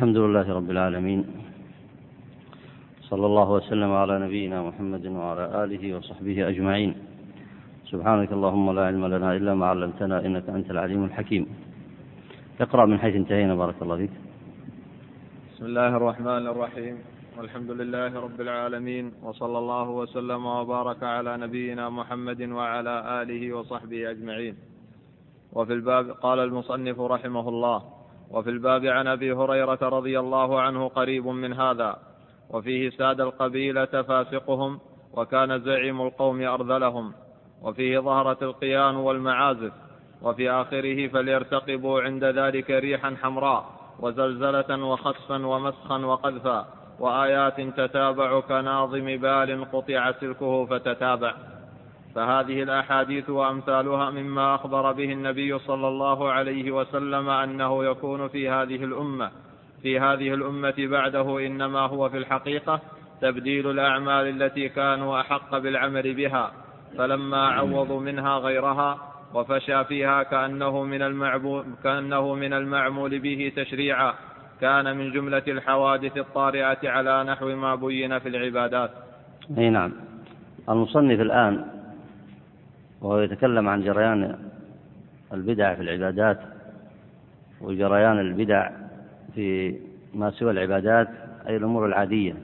الحمد لله رب العالمين، صلى الله وسلم على نبينا محمد وعلى آله وصحبه أجمعين. سبحانك اللهم لا علم لنا إلا ما علمتنا إنك أنت العليم الحكيم. اقرأ من حيث انتهينا بارك الله فيك. بسم الله الرحمن الرحيم، والحمد لله رب العالمين، وصلى الله وسلم وبارك على نبينا محمد وعلى آله وصحبه أجمعين. وفي الباب قال المصنف رحمه الله: وفي الباب عن أبي هريرة رضي الله عنه قريب من هذا، وفيه ساد القبيلة فاسقهم، وكان زعيم القوم أرذلهم، وفيه ظهرت القيان والمعازف، وفي آخره فليرتقبوا عند ذلك ريحا حمراء وزلزلة وخسفا ومسخا وقذفا، وآيات تتابع كناظم بال قطع سلكه فتتابع. فهذه الأحاديث وأمثالها مما أخبر به النبي صلى الله عليه وسلم أنه يكون في هذه الأمة بعده، إنما هو في الحقيقة تبديل الأعمال التي كانوا أحق بالعمل بها، فلما عوضوا منها غيرها وفشى فيها كأنه من المعمول به تشريعا، كان من جملة الحوادث الطارئة على نحو ما بين في العبادات. أي نعم. المصنف الآن وهو يتكلم عن جريان البدع في العبادات وجريان البدع في ما سوى العبادات، أي الأمور العادية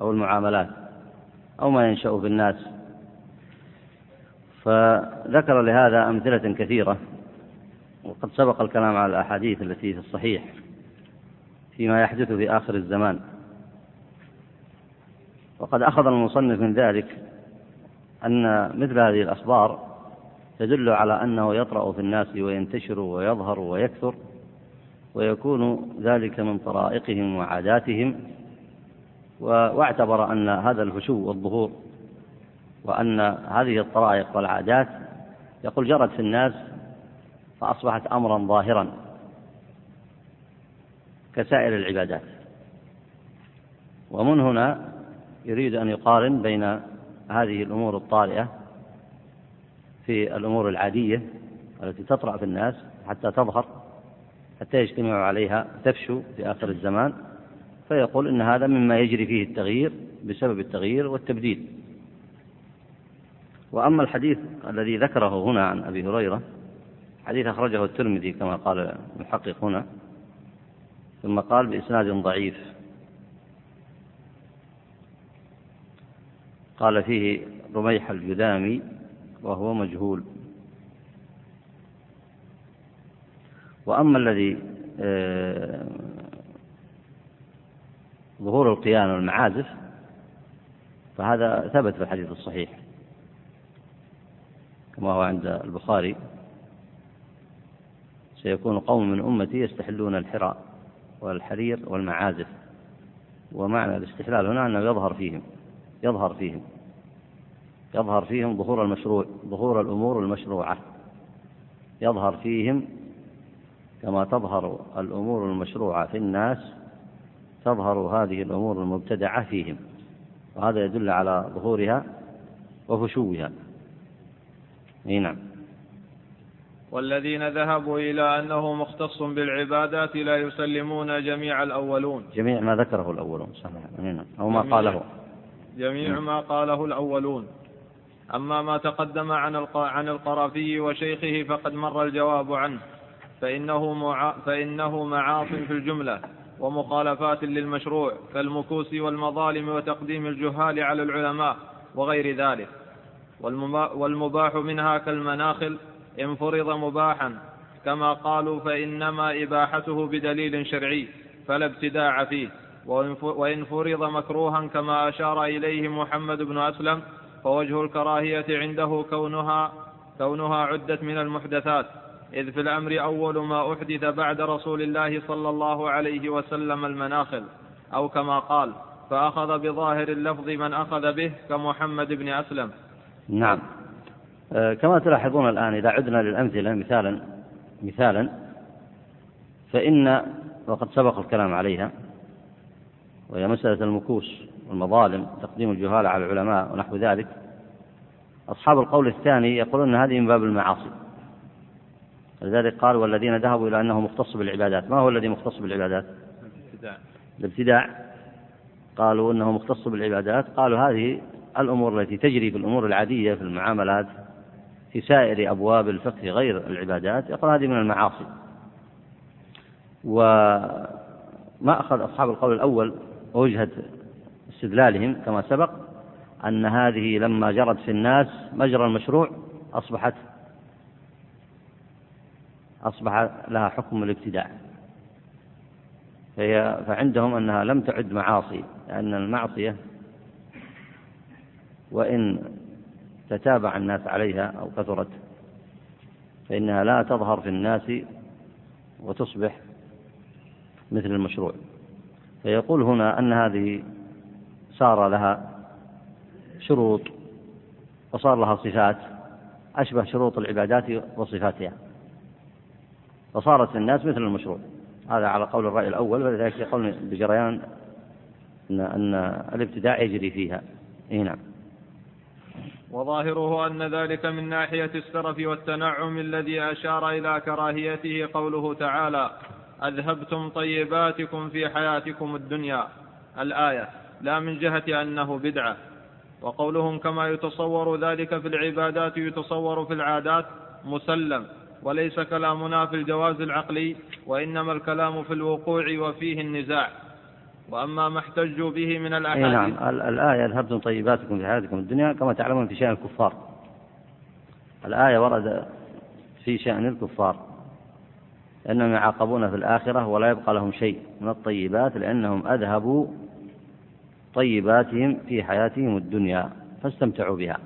أو المعاملات أو ما ينشأ في الناس، فذكر لهذا أمثلة كثيرة، وقد سبق الكلام على الأحاديث التي في الصحيح فيما يحدث في آخر الزمان. وقد أخذ المصنف من ذلك أن مثل هذه الأخبار تدل على أنه يطرأ في الناس وينتشر ويظهر ويكثر، ويكون ذلك من طرائقهم وعاداتهم، واعتبر أن هذا الفشو والظهور وأن هذه الطرائق والعادات يقول جرت في الناس فأصبحت أمرا ظاهرا كسائر العبادات. ومن هنا يريد أن يقارن بين هذه الأمور الطارئة في الأمور العادية التي تطرأ في الناس حتى تظهر حتى يجتمعوا عليها تفشو في آخر الزمان، فيقول إن هذا مما يجري فيه التغيير بسبب التغيير والتبديل. وأما الحديث الذي ذكره هنا عن أبي هريرة، حديث أخرجه الترمذي كما قال المحقق هنا، ثم قال بإسناد ضعيف، قال فيه رميح الجذامي وهو مجهول. وأما الذي ظهور القيان والمعازف فهذا ثبت في الحديث الصحيح كما هو عند البخاري: سيكون قوم من أمتي يستحلون الحراء والحرير والمعازف. ومعنى الاستحلال هنا أنه يظهر فيهم ظهور المشروع، ظهور الأمور المشروعة، يظهر فيهم كما تظهر الأمور المشروعة في الناس تظهر هذه الأمور المبتدعة فيهم، وهذا يدل على ظهورها وفشوها. نعم. والذين ذهبوا إلى أنه مختص بالعبادات لا يسلمون جميع الأولون، جميع ما ذكره الأولون، صحيح، أو ما قاله، جميع ما قاله الأولون. أما ما تقدم عن القرافي وشيخه فقد مر الجواب عنه، فإنه معاصٍ في الجملة ومخالفات للمشروع كالمكوس والمظالم وتقديم الجهال على العلماء وغير ذلك. والمباح منها كالمناخل إن فرض مباحا كما قالوا، فإنما إباحته بدليل شرعي فلا ابتداع فيه، وإن فرض مكروها كما أشار إليه محمد بن أسلم فوجه الكراهية عنده كونها عدت من المحدثات، إذ في الأمر أول ما أحدث بعد رسول الله صلى الله عليه وسلم المناخل، أو كما قال: فأخذ بظاهر اللفظ من أخذ به كمحمد بن أسلم. نعم. كما تلاحظون الآن إذا عدنا للأمثلة مثالا فإن، وقد سبق الكلام عليها، وهي مسألة المكوس والمظالم تقديم الجهال على العلماء ونحو ذلك، أصحاب القول الثاني يقولون أن هذه من باب المعاصي، لذلك قال: والذين ذهبوا إلى أنه مختص بالعبادات. ما هو الذي مختص بالعبادات؟ الابتداع قالوا أنه مختص بالعبادات. قالوا هذه الأمور التي تجري بالأمور العادية في المعاملات في سائر أبواب الفقه غير العبادات، يقول هذه من المعاصي. وما أخذ أصحاب القول الأول ووجهة استدلالهم كما سبق أن هذه لما جرت في الناس مجرى المشروع أصبح لها حكم الابتداع، فعندهم أنها لم تعد معاصي، لأن المعصية وإن تتابع الناس عليها أو كثرت فإنها لا تظهر في الناس وتصبح مثل المشروع. فيقول هنا أن هذه صار لها شروط وصار لها صفات أشبه شروط العبادات وصفاتها، فصارت الناس مثل المشروع. هذا على قول الرأي الأول، ولذلك يقول بجريان أن الابتداع يجري فيها. نعم. وظاهره أن ذلك من ناحية السرف والتنعم الذي أشار إلى كراهيته قوله تعالى: أذهبتم طيباتكم في حياتكم الدنيا، الآية، لا من جهة أنه بدعة. وقولهم كما يتصور ذلك في العبادات يتصور في العادات مسلم، وليس كلامنا في الجواز العقلي، وإنما الكلام في الوقوع وفيه النزاع. وأما ما احتجوا به من الأحاديث نعم، الآية أذهبتم طيباتكم في حياتكم الدنيا كما تعلمون في شأن الكفار. الآية ورد في شأن الكفار أنهم يعاقبون في الآخرة ولا يبقى لهم شيء من الطيبات لأنهم أذهبوا طيباتهم في حياتهم الدنيا فاستمتعوا بها.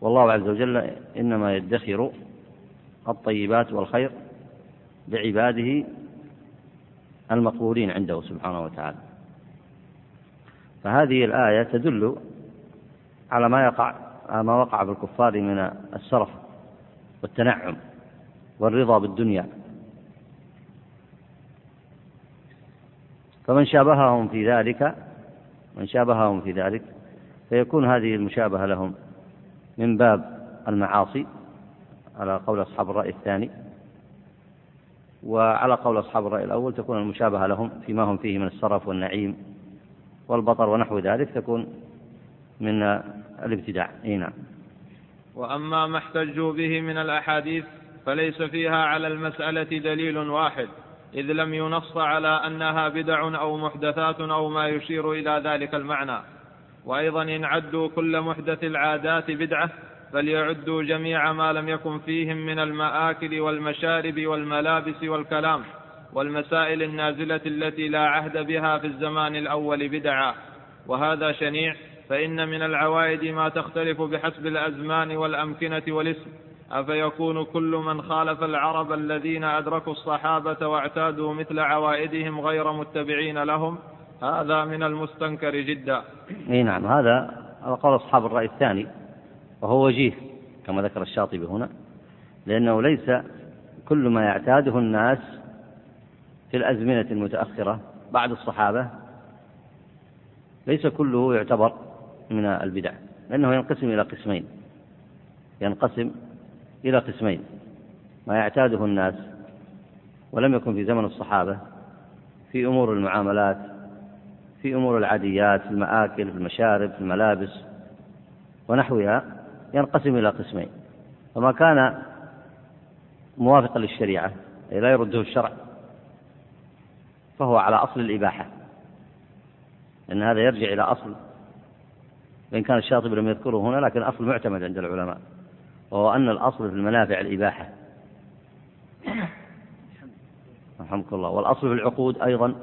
والله عز وجل إنما يدخر الطيبات والخير لعباده المقبولين عنده سبحانه وتعالى. فهذه الآية تدل على ما وقع في الكفار من السرف والتنعم والرضا بالدنيا، فمن شابههم في ذلك فيكون هذه المشابهة لهم من باب المعاصي على قول أصحاب الرأي الثاني. وعلى قول أصحاب الرأي الأول تكون المشابهة لهم فيما هم فيه من السرف والنعيم والبطر ونحو ذلك تكون من الابتداع. نعم. وأما ما احتجوا به من الأحاديث فليس فيها على المسألة دليل واحد، إذ لم ينص على أنها بدع أو محدثات أو ما يشير إلى ذلك المعنى. وأيضا إن عدوا كل محدث العادات بدعة فليعدوا جميع ما لم يكن فيهم من المآكل والمشارب والملابس والكلام والمسائل النازلة التي لا عهد بها في الزمان الأول بدعة، وهذا شنيع، فإن من العوائد ما تختلف بحسب الأزمان والأمكنة والاسم، أفيكون كل من خالف العرب الذين أدركوا الصحابة واعتادوا مثل عوائدهم غير متبعين لهم؟ هذا من المستنكر جدا. نعم، هذا قال أصحاب الرأي الثاني، وهو وجيه كما ذكر الشاطبي هنا، لأنه ليس كل ما يعتاده الناس في الأزمنة المتأخرة بعد الصحابة ليس كله يعتبر من البدع، لأنه ينقسم إلى قسمين: ما يعتاده الناس ولم يكن في زمن الصحابة في أمور المعاملات، في أمور العاديات، في المآكل، في المشارب، في الملابس ونحوها، ينقسم إلى قسمين: فما كان موافقا للشريعة أي لا يرده الشرع فهو على أصل الإباحة، لأن هذا يرجع إلى أصل، وإن كان الشاطبي لم يذكره هنا لكن أصل معتمد عند العلماء، وهو أن الأصل في المنافع الإباحة رحمك الله. والأصل في العقود أيضا،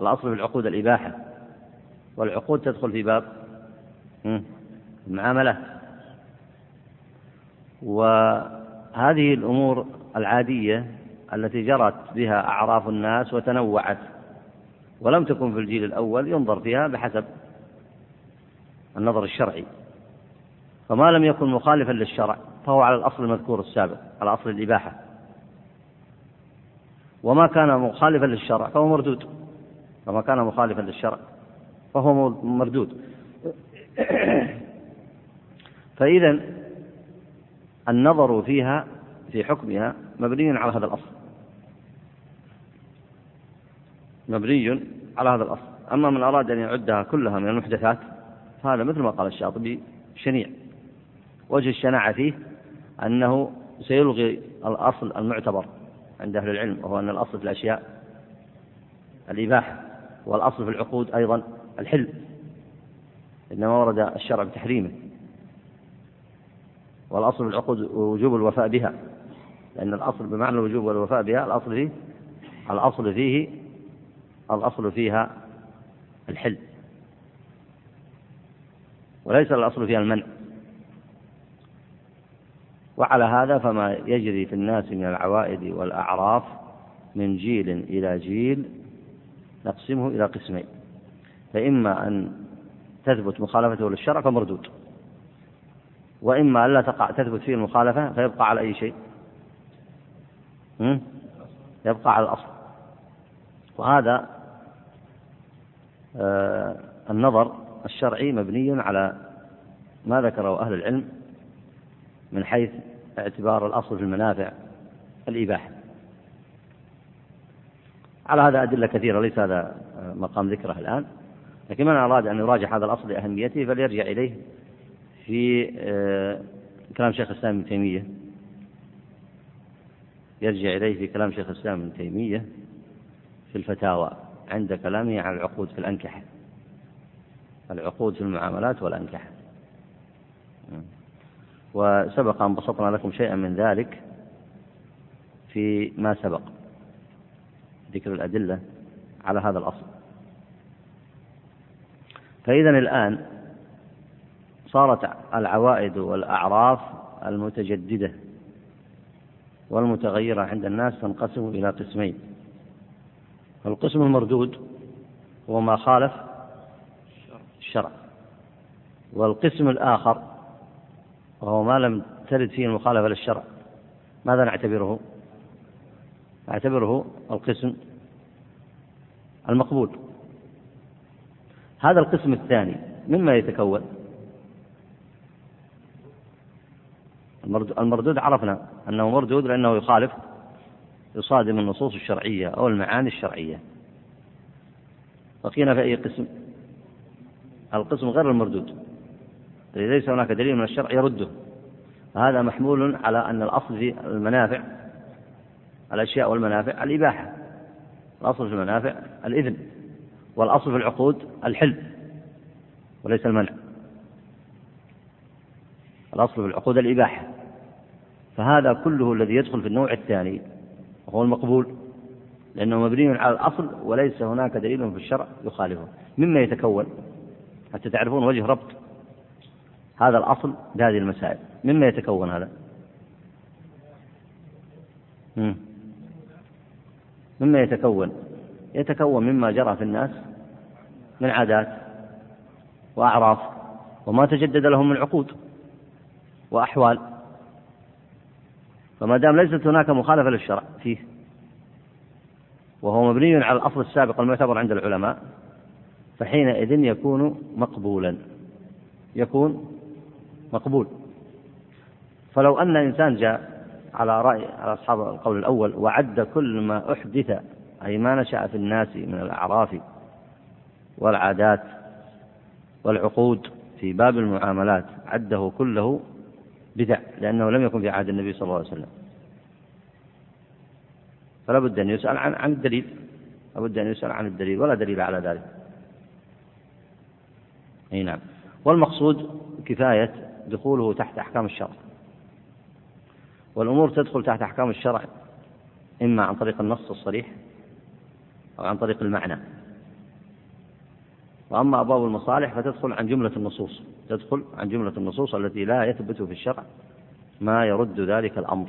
الأصل في العقود الإباحة، والعقود تدخل في باب المعاملات. وهذه الأمور العادية التي جرت بها أعراف الناس وتنوعت ولم تكن في الجيل الأول ينظر فيها بحسب النظر الشرعي، فما لم يكن مخالفا للشرع فهو على الأصل المذكور السابق، على أصل الإباحة، وما كان مخالفا للشرع فهو مردود، فإذا النظر فيها في حكمها مبني على هذا الأصل، مبني على هذا الأصل. أما من أراد أن يعدها كلها من المحدثات فهذا مثل ما قال الشاطبي شنيع. وجه الشناعة فيه أنه سيلغي الأصل المعتبر عند أهل العلم، وهو أن الأصل في الأشياء الإباحة، والأصل في العقود أيضا الحل، إنما ورد الشرع بتحريمه. والأصل في العقود وجوب الوفاء بها، لأن الأصل بمعنى الوجوب والوفاء بها، الأصل فيها الحل، وليس الأصل فيها المنع. وعلى هذا فما يجري في الناس من العوائد والأعراف من جيل إلى جيل نقسمه إلى قسمين، فإما أن تثبت مخالفته للشرع فمردود، وإما ألا تثبت فيه المخالفة فيبقى على أي شيء، يبقى على الأصل. وهذا النظر الشرعي مبني على ما ذكره أهل العلم من حيث اعتبار الأصل في المنافع الإباحة. على هذا أدلة كثيرة ليس هذا مقام ذكره الآن، لكن من أراد أن يراجع هذا الأصل لأهميته فليرجع إليه في كلام شيخ الإسلام ابن تيمية، يرجع إليه في كلام شيخ الإسلام ابن تيمية في الفتاوى عند كلامه عن العقود في الأنكحة، العقود في المعاملات والأنكحة. وسبق أن بسطنا لكم شيئا من ذلك فيما سبق، ذكر الأدلة على هذا الأصل. فإذن الآن صارت العوائد والأعراف المتجددة والمتغيرة عند الناس تنقسم إلى قسمين. القسم المردود هو ما خالف الشرع، والقسم الآخر وهو ما لم ترد فيه المخالفة للشرع. ماذا نعتبره؟ نعتبره القسم المقبول. هذا القسم الثاني مما يتكون المردود، عرفنا أنه مردود لأنه يخالف، يصادم النصوص الشرعية أو المعاني الشرعية. بقينا في أي قسم؟ القسم غير المردود الذي ليس هناك دليل من الشرع يرده، فهذا محمول على أن الأصل في المنافع الأشياء والمنافع الإباحة، الأصل في المنافع الإذن، والأصل في العقود الحل وليس المنع، الأصل في العقود الإباحة. فهذا كله الذي يدخل في النوع الثاني هو المقبول، لأنه مبني على الأصل وليس هناك دليل في الشرع يخالفه. مما يتكون حتى تعرفون وجه ربط هذا الأصل بهذه المسائل، مما يتكون هذا مما يتكون مما جرى في الناس من عادات وأعراف، وما تجدد لهم من عقود وأحوال. فما دام ليست هناك مخالفة للشرع فيه، وهو مبني على الأصل السابق المعتبر عند العلماء، فحينئذ يكون مقبولا، يكون مقبول. فلو أن إنسان جاء على رأي على أصحاب القول الأول وعد كل ما أحدث، أي ما نشأ في الناس من الأعراف والعادات والعقود في باب المعاملات، عده كله بدع، لأنه لم يكن في عهد النبي صلى الله عليه وسلم، فلا بد أن يسأل عن الدليل، لا بد أن يسأل عن الدليل، ولا دليل على ذلك. أي نعم. والمقصود كفاية دخوله تحت أحكام الشرع، والأمور تدخل تحت أحكام الشرع إما عن طريق النص الصريح أو عن طريق المعنى. وأما أبواب المصالح فتدخل عن جملة النصوص، تدخل عن جملة النصوص التي لا يثبت في الشرع ما يرد ذلك الأمر.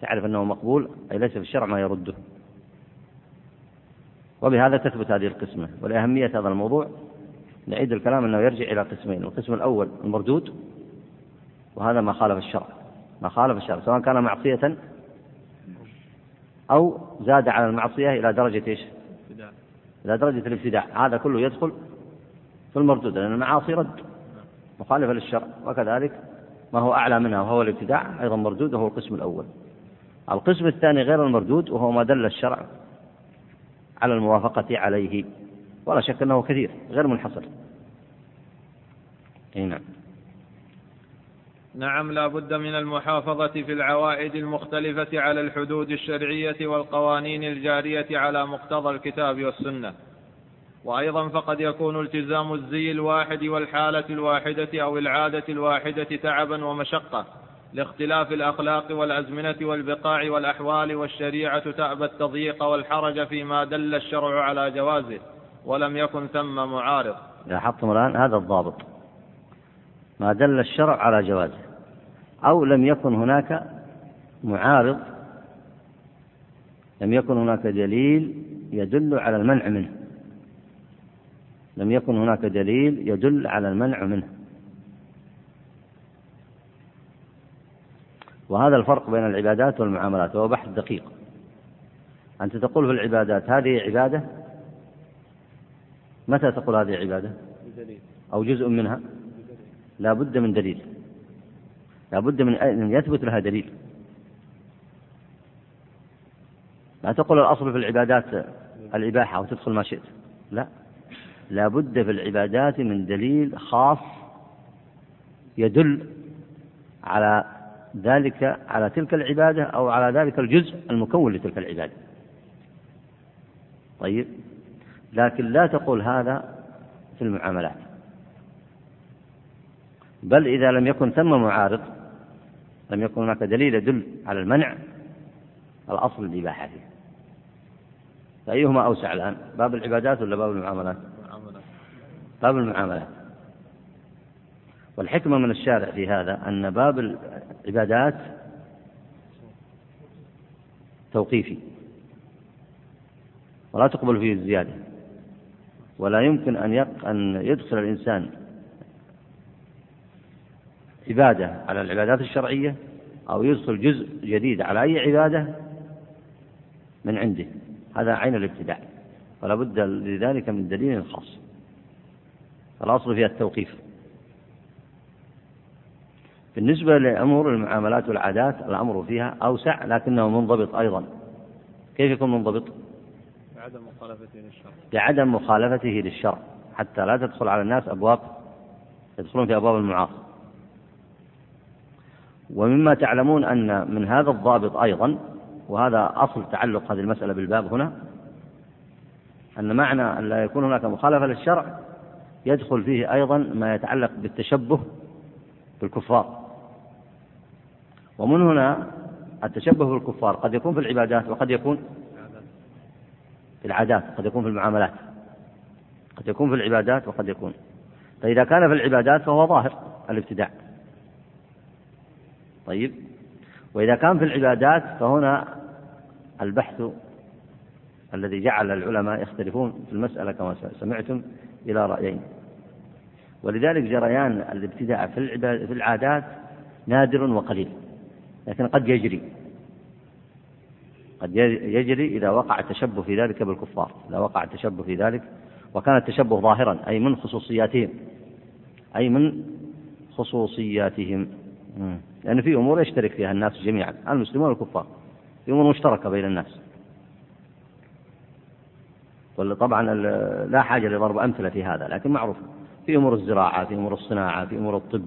تعرف أنه مقبول أي ليس في الشرع ما يرده. وبهذا تثبت هذه القسمة. ولأهمية هذا الموضوع نعيد الكلام أنه يرجع إلى قسمين. القسم الأول المردود، وهذا ما خالف الشرع، ما خالف الشرع سواء كان معصية أو زاد على المعصية إلى درجة إيش؟ إلى درجة الابتداع. هذا كله يدخل في المردود، لأن المعاصي رد مخالفة للشرع، وكذلك ما هو أعلى منها وهو الابتداع أيضا مردود وهو القسم الأول. القسم الثاني غير المردود وهو ما دل الشرع على الموافقة عليه، ولا شك أنه كثير غير منحصر. نعم. نعم، لا بد من المحافظة في العوائد المختلفة على الحدود الشرعية والقوانين الجارية على مقتضى الكتاب والسنة. وأيضا فقد يكون التزام الزي الواحد والحالة الواحدة أو العادة الواحدة تعبا ومشقة لاختلاف الأخلاق والأزمنة والبقاع والأحوال، والشريعة تأبى التضييق والحرج فيما دل الشرع على جوازه ولم يكن ثم معارض. لاحظتم الآن هذا الضابط، ما دل الشرع على جوازه أو لم يكن هناك معارض، لم يكن هناك دليل يدل على المنع منه، لم يكن هناك دليل يدل على المنع منه. وهذا الفرق بين العبادات والمعاملات وهو بحث دقيق. أنت تقول في العبادات هذه عبادة، متى تقول هذه عبادة أو جزء منها؟ لا بد من دليل، لا بد من أن يثبت لها دليل. لا تقول الأصل في العبادات الإباحة وتدخل ما شئت، لا بد في العبادات من دليل خاص يدل على ذلك، على تلك العبادة أو على ذلك الجزء المكون لتلك العبادة. طيب، لكن لا تقول هذا في المعاملات. بل إذا لم يكن ثم معارض، لم يكن هناك دليل يدل على المنع، الأصل الإباحة فيه. فأيهما أوسع الآن، باب العبادات ولا باب المعاملات؟ باب المعاملات. والحكمة من الشارع في هذا أن باب العبادات توقيفي ولا تقبل فيه الزيادة، ولا يمكن أن يدخل الإنسان عبادة على العبادات الشرعية أو يدخل جزء جديد على أي عبادة من عنده، هذا عين الابتداع، فلا بد لذلك من دليل خاص. الأصل فيها التوقيف. بالنسبة لأمور المعاملات والعادات الأمر فيها أوسع لكنه منضبط أيضا. كيف يكون منضبط؟ بعدم مخالفته للشرع، بعدم مخالفته للشرع، حتى لا تدخل على الناس أبواب يدخلون في أبواب المعاصي. ومما تعلمون أن من هذا الضابط أيضا، وهذا أصل تعلق هذه المسألة بالباب هنا، أن معنى أن لا يكون هناك مخالفة للشرع يدخل فيه أيضا ما يتعلق بالتشبه بالكفار. ومن هنا التشبه بالكفار قد يكون في العبادات، وقد يكون في العادات، قد يكون في المعاملات، قد يكون في العبادات وقد يكون. فإذا كان في العبادات فهو ظاهر الابتداع. طيب، وإذا كان في العبادات فهنا البحث الذي جعل العلماء يختلفون في المسألة كما سمعتم إلى رأيين. ولذلك جريان الابتداع في العادات نادر وقليل، لكن قد يجري إذا وقع التشبه في ذلك بالكفار، إذا وقع التشبه في ذلك وكان التشبه ظاهرا، أي من خصوصياتهم، لأن في أمور يشترك فيها الناس جميعا، المسلمون والكفار، في أمور مشتركة بين الناس. طبعا لا حاجة لضرب أمثلة في هذا، لكن معروف في أمور الزراعة، في أمور الصناعة، في أمور الطب،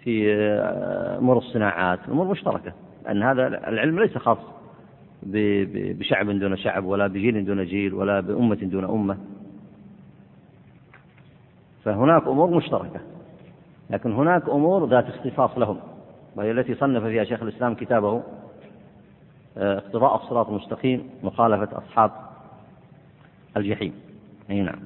في أمور الصناعات، أمور مشتركة. أن هذا العلم ليس خاص بشعب دون شعب، ولا بجيل دون جيل، ولا بأمة دون أمة، فهناك أمور مشتركة، لكن هناك أمور ذات اختصاص لهم، وهي التي صنف فيها شيخ الإسلام كتابه اقتضاء الصراط المستقيم مخالفة أصحاب الجحيم. نعم.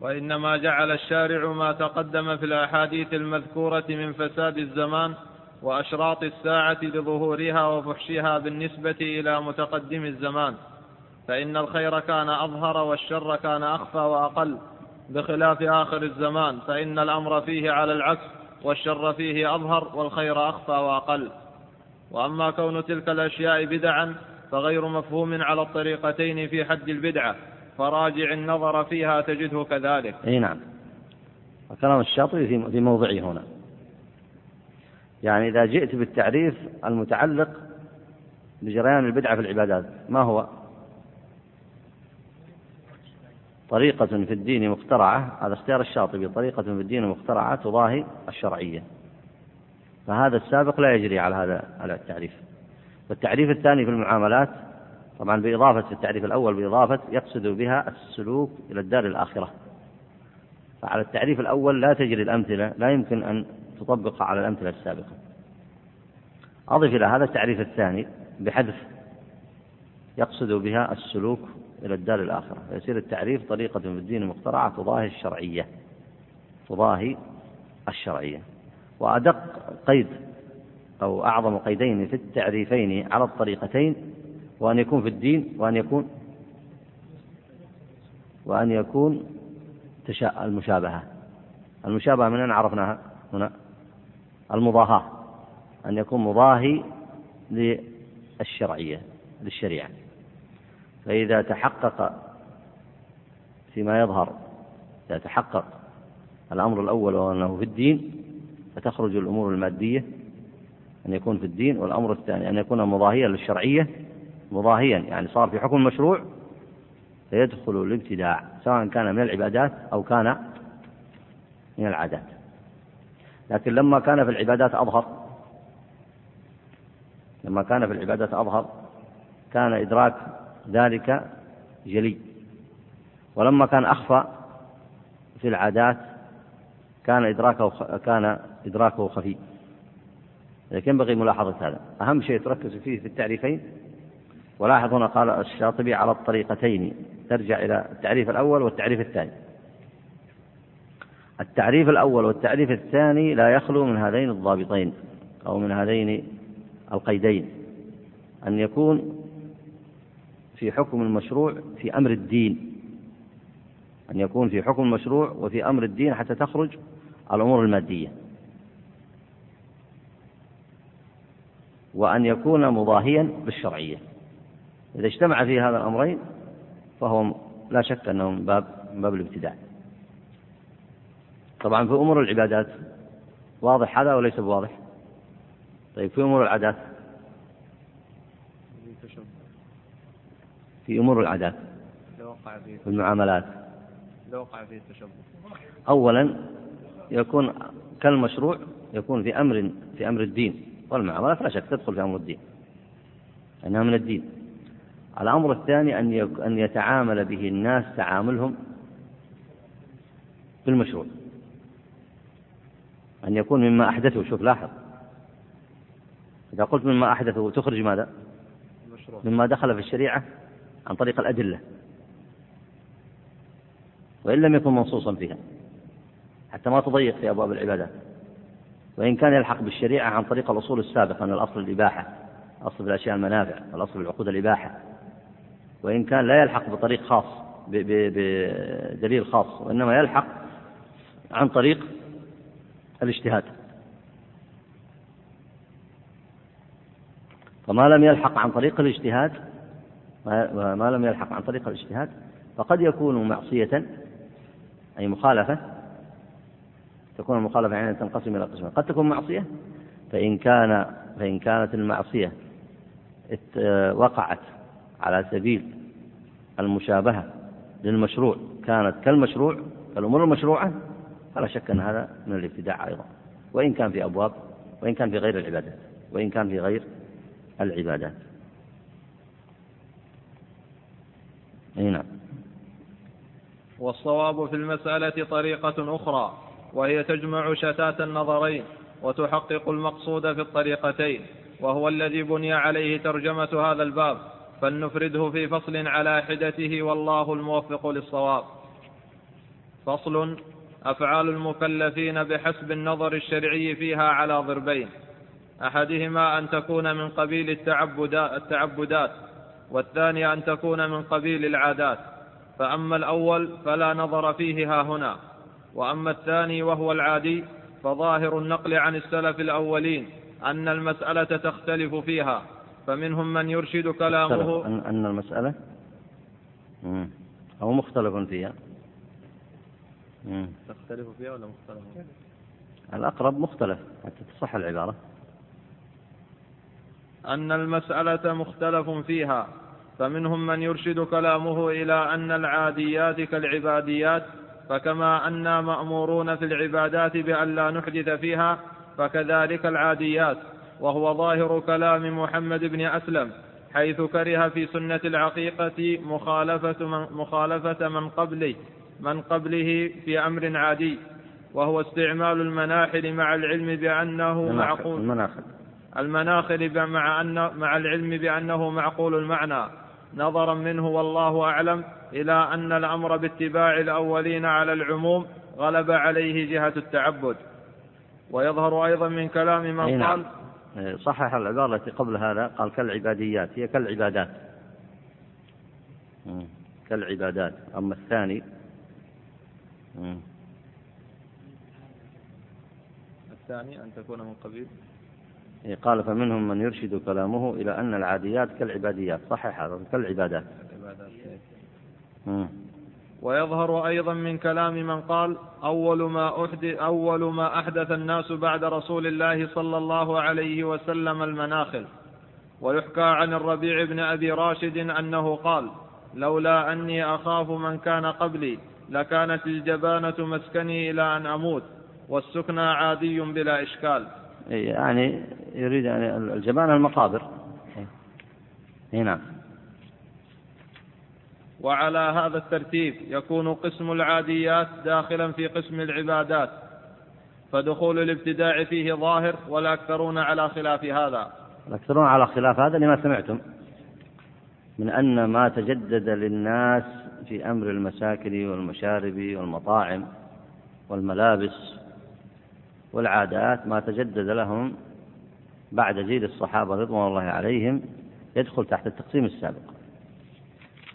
وإنما جعل الشارع ما تقدم في الأحاديث المذكورة من فساد الزمان وأشراط الساعة لظهورها وفحشها بالنسبة إلى متقدم الزمان، فإن الخير كان أظهر والشر كان أخفى وأقل، بخلاف آخر الزمان فإن الأمر فيه على العكس، والشر فيه أظهر والخير أخفى وأقل. وأما كون تلك الأشياء بدعا فغير مفهوم على الطريقتين في حد البدعة، فراجع النظر فيها تجده كذلك. نعم، وكلام الشاطبي في موضعه هنا. يعني إذا جئت بالتعريف المتعلق بجريان البدعة في العبادات، ما هو؟ طريقة في الدين مخترعة، هذا اختيار الشاطبي، طريقة في الدين مخترعة تضاهي الشرعية، فهذا السابق لا يجري على هذا التعريف. والتعريف الثاني في المعاملات طبعا بإضافة التعريف الأول بإضافة يقصد بها السلوك إلى الدار الآخرة، فعلى التعريف الأول لا تجري الأمثلة، لا يمكن أن تطبق على الأمثلة السابقة. أضف إلى هذا التعريف الثاني بحذف يقصد بها السلوك إلى الدار الآخرة، فيصير التعريف طريقة في الدين مخترعة تضاهي الشرعية. وأدق قيد أو أعظم قيدين في التعريفين على الطريقتين، وأن يكون في الدين وأن يكون المشابهة من أين عرفناها هنا؟ المضاهاة، أن يكون مضاهي للشريعة. فإذا تحقق فيما يظهر، إذا تحقق الأمر الأول وأنه في الدين، فتخرج الأمور المادية أن يكون في الدين، والأمر الثاني أن يكون مضاهيا للشرعية، مضاهيا يعني صار في حكم المشروع، فيدخل الابتداع سواء كان من العبادات أو كان من العادات. لكن لما كان في العبادات أظهر كان إدراك ذلك جلي، ولما كان أخفى في العادات كان إدراكه خفي. لكن ينبغي ملاحظة هذا، أهم شيء تركز فيه في التعريفين. ولاحظ هنا قال الشاطبي على الطريقتين، ترجع إلى التعريف الأول والتعريف الثاني. التعريف الأول والتعريف الثاني لا يخلو من هذين الضابطين أو من هذين القيدين، أن يكون في حكم المشروع في أمر الدين، أن يكون في حكم المشروع وفي أمر الدين حتى تخرج الأمور المادية، وأن يكون مضاهيا بالشرعية. إذا اجتمع في هذا الأمرين فهم لا شك أنهم باب الابتداع. طبعا في أمور العبادات واضح هذا وليس بواضح. طيب في أمور العادات، في المعاملات أولا يكون كالمشروع، يكون في أمر الدين، والمعاملات لا شك تدخل في أمر الدين أنها من الدين. الأمر الثاني أن يتعامل به الناس تعاملهم بالمشروع، أن يكون مما أحدثه. شوف لاحظ، إذا قلت مما أحدثه تخرج ماذا؟ مما دخل في الشريعة عن طريق الأدلة، وإن لم يكن منصوصا فيها، حتى ما تضيق في أبواب العبادات. وإن كان يلحق بالشريعة عن طريق الأصول السابقة، أن الأصل الإباحة، الأصل بالأشياء المنافع، والأصل بالعقود الإباحة. وإن كان لا يلحق بطريق خاص بدليل خاص، وإنما يلحق عن طريق الاجتهاد. فما لم يلحق عن طريق الاجتهاد فقد يكون معصية، أي مخالفة. تكون المخالفة يعني تنقسم إلى قسمين، قد تكون معصية فإن كانت المعصية وقعت على سبيل المشابهة للمشروع، كانت كالمشروع، كالأمور المشروعة، فلا شك أن هذا من الابتداع أيضا، وإن كان في غير العبادات. هنا والصواب في المسألة طريقة أخرى، وهي تجمع شتات النظرين وتحقق المقصود في الطريقتين، وهو الذي بني عليه ترجمة هذا الباب، فلنفرده في فصل على حدته، والله الموفق للصواب. فصل: أفعال المكلفين بحسب النظر الشرعي فيها على ضربين، أحدهما أن تكون من قبيل التعبدات، والثاني أن تكون من قبيل العادات. فأما الأول فلا نظر فيه ها هنا، وأما الثاني وهو العادي فظاهر النقل عن السلف الأولين أن المسألة تختلف فيها، فمنهم من يرشد كلامه أن المسألة أو مختلف فيها تختلف فيها ولا مختلف؟ الأقرب مختلف حتى تصح العبارة. أن المسألة مختلف فيها، فمنهم من يرشد كلامه إلى أن العاديات كالعباديات، فكما أننا مأمورون في العبادات بأن لا نحدث فيها فكذلك العاديات، وهو ظاهر كلام محمد بن أسلم حيث كره في سنة العقيقة مخالفة من قبله في أمر عادي، وهو استعمال المناخل مع العلم بأنه معقول مع العلم بأنه معقول المعنى، نظرا منه والله أعلم إلى أن الأمر باتباع الأولين على العموم غلب عليه جهة التعبد. ويظهر أيضا من كلام من قال صحح العبارة التي قبل هذا، قال كالعباديات، هي كالعبادات كالعبادات. أما الثاني أن تكون من قبيل، قال فمنهم من يرشد كلامه إلى أن العاديات كالعباديات، صحيح هذا كالعبادات. ويظهر أيضا من كلام من قال أول ما أحدث الناس بعد رسول الله صلى الله عليه وسلم المناخل. ويحكى عن الربيع بن أبي راشد أنه قال لولا أني أخاف من كان قبلي لكانت الجبانة مسكني إلى أن أموت، والسكنى عادي بلا إشكال. يعني يريد الجبانة المقابر هنا. وعلى هذا الترتيب يكون قسم العاديات داخلا في قسم العبادات، فدخول الابتداع فيه ظاهر، والأكثرون على خلاف هذا. الأكثرون على خلاف هذا لما سمعتم من أن ما تجدد للناس في أمر المساكن والمشارب والمطاعم والملابس والعادات، ما تجدد لهم بعد جيل الصحابة رضوان الله عليهم يدخل تحت التقسيم السابق،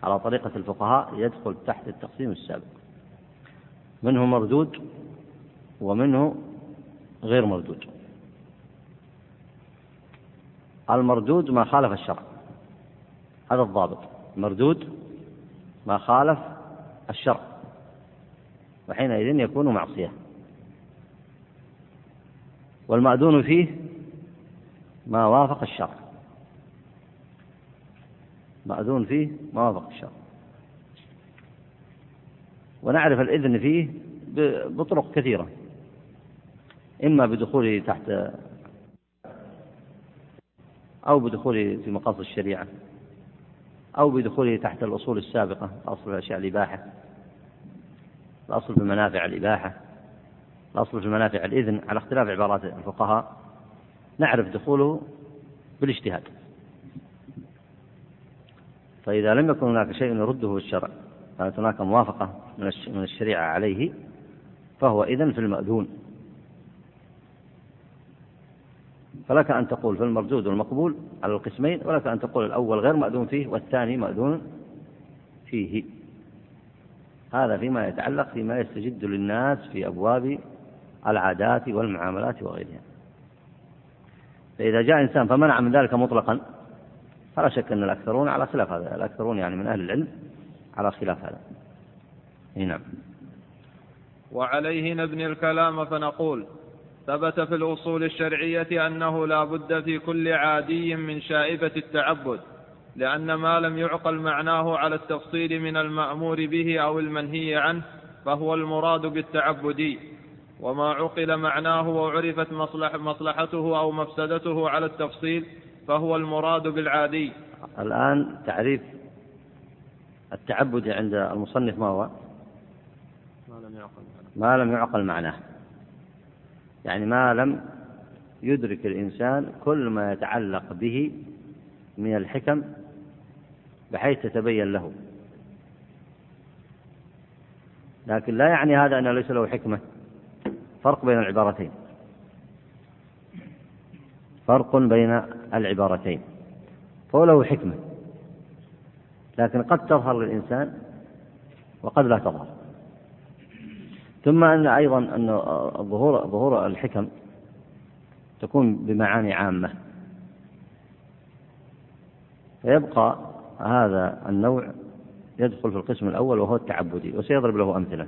على طريقة الفقهاء يدخل تحت التقسيم السابق، منه مردود ومنه غير مردود. المردود ما خالف الشرع، هذا الضابط، مردود ما خالف الشرع، وحينئذ يكون معصية. والمأذون فيه ما وافق الشرع، مأذون فيه ما وافق الشرع. ونعرف الإذن فيه بطرق كثيرة، إما بدخوله تحت أو بدخوله في مقاصد الشريعة أو بدخوله تحت الأصول السابقة، أصل الأشياء الإباحة، الأصل في المنافع الإباحة، الأصل في المنافع الإذن، على اختلاف عبارات الفقهاء. نعرف دخوله بالاجتهاد، فإذا لم يكن هناك شيء يرده بالشرع كانت هناك موافقة من الشريعة عليه، فهو إذن في المأذون. فلك أن تقول في المردود والمقبول على القسمين، ولك أن تقول الأول غير مأذون فيه والثاني مأذون فيه. هذا فيما يتعلق فيما يستجد للناس في أبواب العادات والمعاملات وغيرها. فإذا جاء إنسان فمنع من ذلك مطلقا فلا شك أن الأكثرون على خلاف هذا، الأكثرون يعني من أهل العلم على خلاف هذا. نعم. وعليه نبني الكلام فنقول ثبت في الأصول الشرعية أنه لا بد في كل عادي من شائبة التعبد، لأن ما لم يعقل معناه على التفصيل من المأمور به أو المنهي عنه فهو المراد بالتعبدي، وما عقل معناه وعرفت مصلحته أو مفسدته على التفصيل فهو المراد بالعادي. الآن تعريف التعبد عند المصنف ما هو؟ ما لم يعقل معناه، يعني ما لم يدرك الإنسان كل ما يتعلق به من الحكم بحيث تتبين له، لكن لا يعني هذا أنه ليس له حكمة. فرق بين العبارتين، فرق بين العبارتين. فهو له حكمة لكن قد تظهر للإنسان وقد لا تظهر. ثم أن أيضا أن ظهور الحكم تكون بمعاني عامة، فيبقى هذا النوع يدخل في القسم الأول وهو التعبدي، وسيضرب له أمثلة.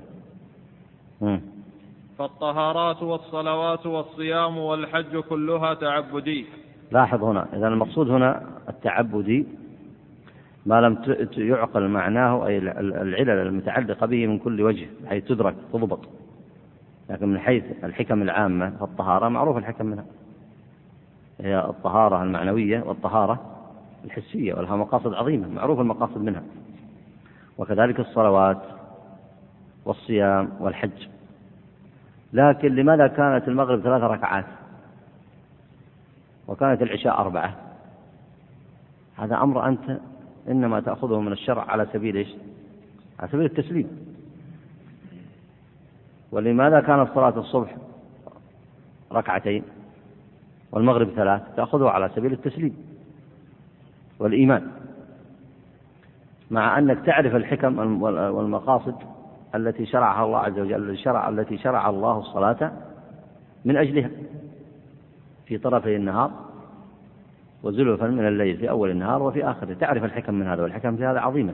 فالطهارات والصلوات والصيام والحج كلها تعبدي. لاحظ هنا، إذن المقصود هنا التعبدي ما لم يعقل معناه، أي العلل المتعلقة به من كل وجه حيث تدرك تضبط، لكن من حيث الحكم العامة فالطهارة معروف الحكم منها، هي الطهارة المعنوية والطهارة الحسية، ولها مقاصد عظيمة معروف المقاصد منها، وكذلك الصلوات والصيام والحج. لكن لماذا كانت المغرب 3 ركعات وكانت العشاء 4؟ هذا أمر أنت إنما تأخذه من الشرع على سبيل إيش؟ على سبيل التسليم. ولماذا كانت صلاة الصبح 2 ركعة والمغرب 3؟ تأخذه على سبيل التسليم والإيمان، مع أنك تعرف الحكم والمقاصد التي شرعها الله عز وجل، التي شرع الله الصلاة من أجلها في طرفي النهار وزلفا من الليل في أول النهار وفي آخره، تعرف الحكم من هذا، والحكم في هذا عظيمة.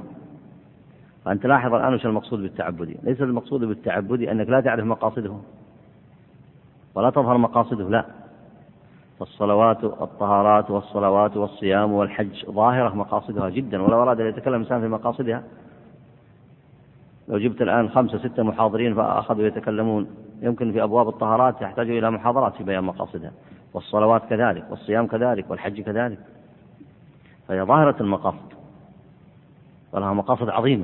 فأنت لاحظ الآن وش المقصود بالتعبدي. ليس المقصود بالتعبدي أنك لا تعرف مقاصده ولا تظهر مقاصده، لا، فالصلوات الطهارات والصلوات والصيام والحج ظاهرة مقاصدها جدا، ولو أراد أن يتكلم الإنسان في مقاصدها لو جبت الآن 5-6 محاضرين فأخذوا يتكلمون، يمكن في أبواب الطهارات يحتاج إلى محاضرات في بيان مقاصدها، والصلوات كذلك، والصيام كذلك، والحج كذلك، فهي ظاهرة المقاصد ولها مقاصد عظيمة.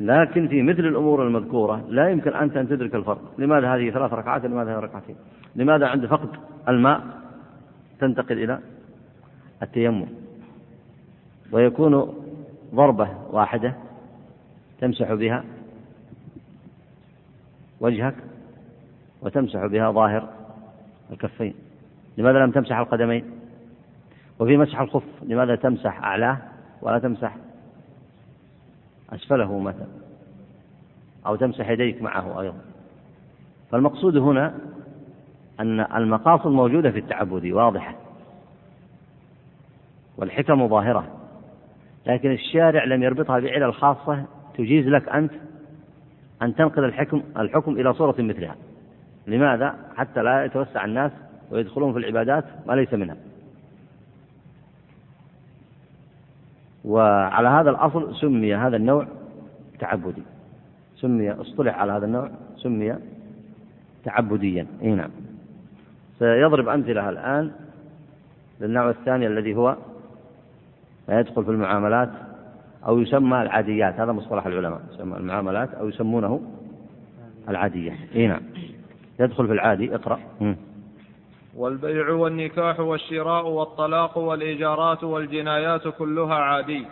لكن في مثل الأمور المذكورة لا يمكن أنت أن تدرك الفرق، لماذا هذه 3 ركعات لماذا هذه 2 ركعتين؟ لماذا عند فقد الماء تنتقل إلى التيمم ويكون ضربة واحدة تمسح بها وجهك وتمسح بها ظاهر الكفين، لماذا لم تمسح القدمين؟ وفي مسح الخف لماذا تمسح أعلاه ولا تمسح أسفله مثلا، أو تمسح يديك معه أيضا؟ فالمقصود هنا أن المقاصد موجودة في التعبد واضحة والحكم ظاهرة، لكن الشارع لم يربطها بعلل خاصة تجيز لك أنت أن تنقل الحكم إلى صورة مثلها. لماذا؟ حتى لا يتوسع الناس ويدخلون في العبادات ما ليس منها. وعلى هذا الأصل سمي هذا النوع تعبدي، اصطلح على هذا النوع سمي تعبديا. نعم. سيضرب أمثلة الآن للنوع الثاني الذي هو ما يدخل في المعاملات أو يسمى العاديات، هذا مصطلح العلماء، يسمى المعاملات أو يسمونه العادية. نعم. يدخل في العادي. اقرأ. والبيع والنكاح والشراء والطلاق والإيجارات والجنايات كلها عادي،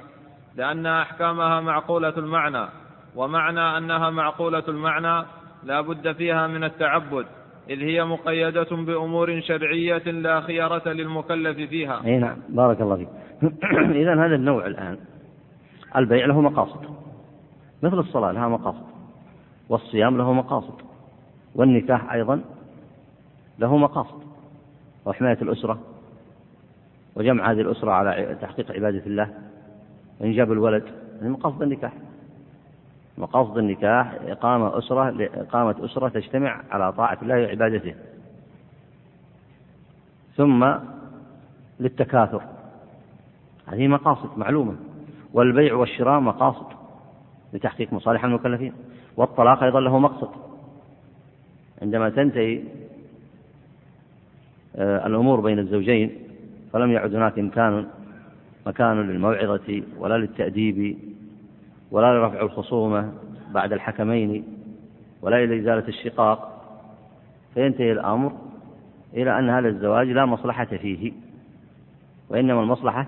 لأن أحكامها معقولة المعنى، ومعنى أنها معقولة المعنى لا بد فيها من التعبد، إذ هي مقيدة بأمور شرعية لا خيارة للمكلف فيها. نعم، بارك الله فيك. إذن هذا النوع الآن البيع له مقاصد، مثل الصلاة لها مقاصد، والصيام له مقاصد، والنكاح أيضا له مقاصد، وحماية الأسرة وجمع هذه الأسرة على تحقيق عبادة الله وإنجاب الولد، هذه مقاصد النكاح. مقاصد النكاح إقامة أسرة تجتمع على طاعة الله وعبادته، ثم للتكاثر، هذه مقاصد معلومة. والبيع والشراء مقاصد لتحقيق مصالح المكلفين، والطلاق أيضا له مقصد، عندما تنتهي الأمور بين الزوجين فلم يعد هناك مكان للموعظة ولا للتأديب ولا لرفع الخصومة بعد الحكمين ولا إلى إزالة الشقاق، فينتهي الأمر إلى أن هذا الزواج لا مصلحة فيه، وإنما المصلحة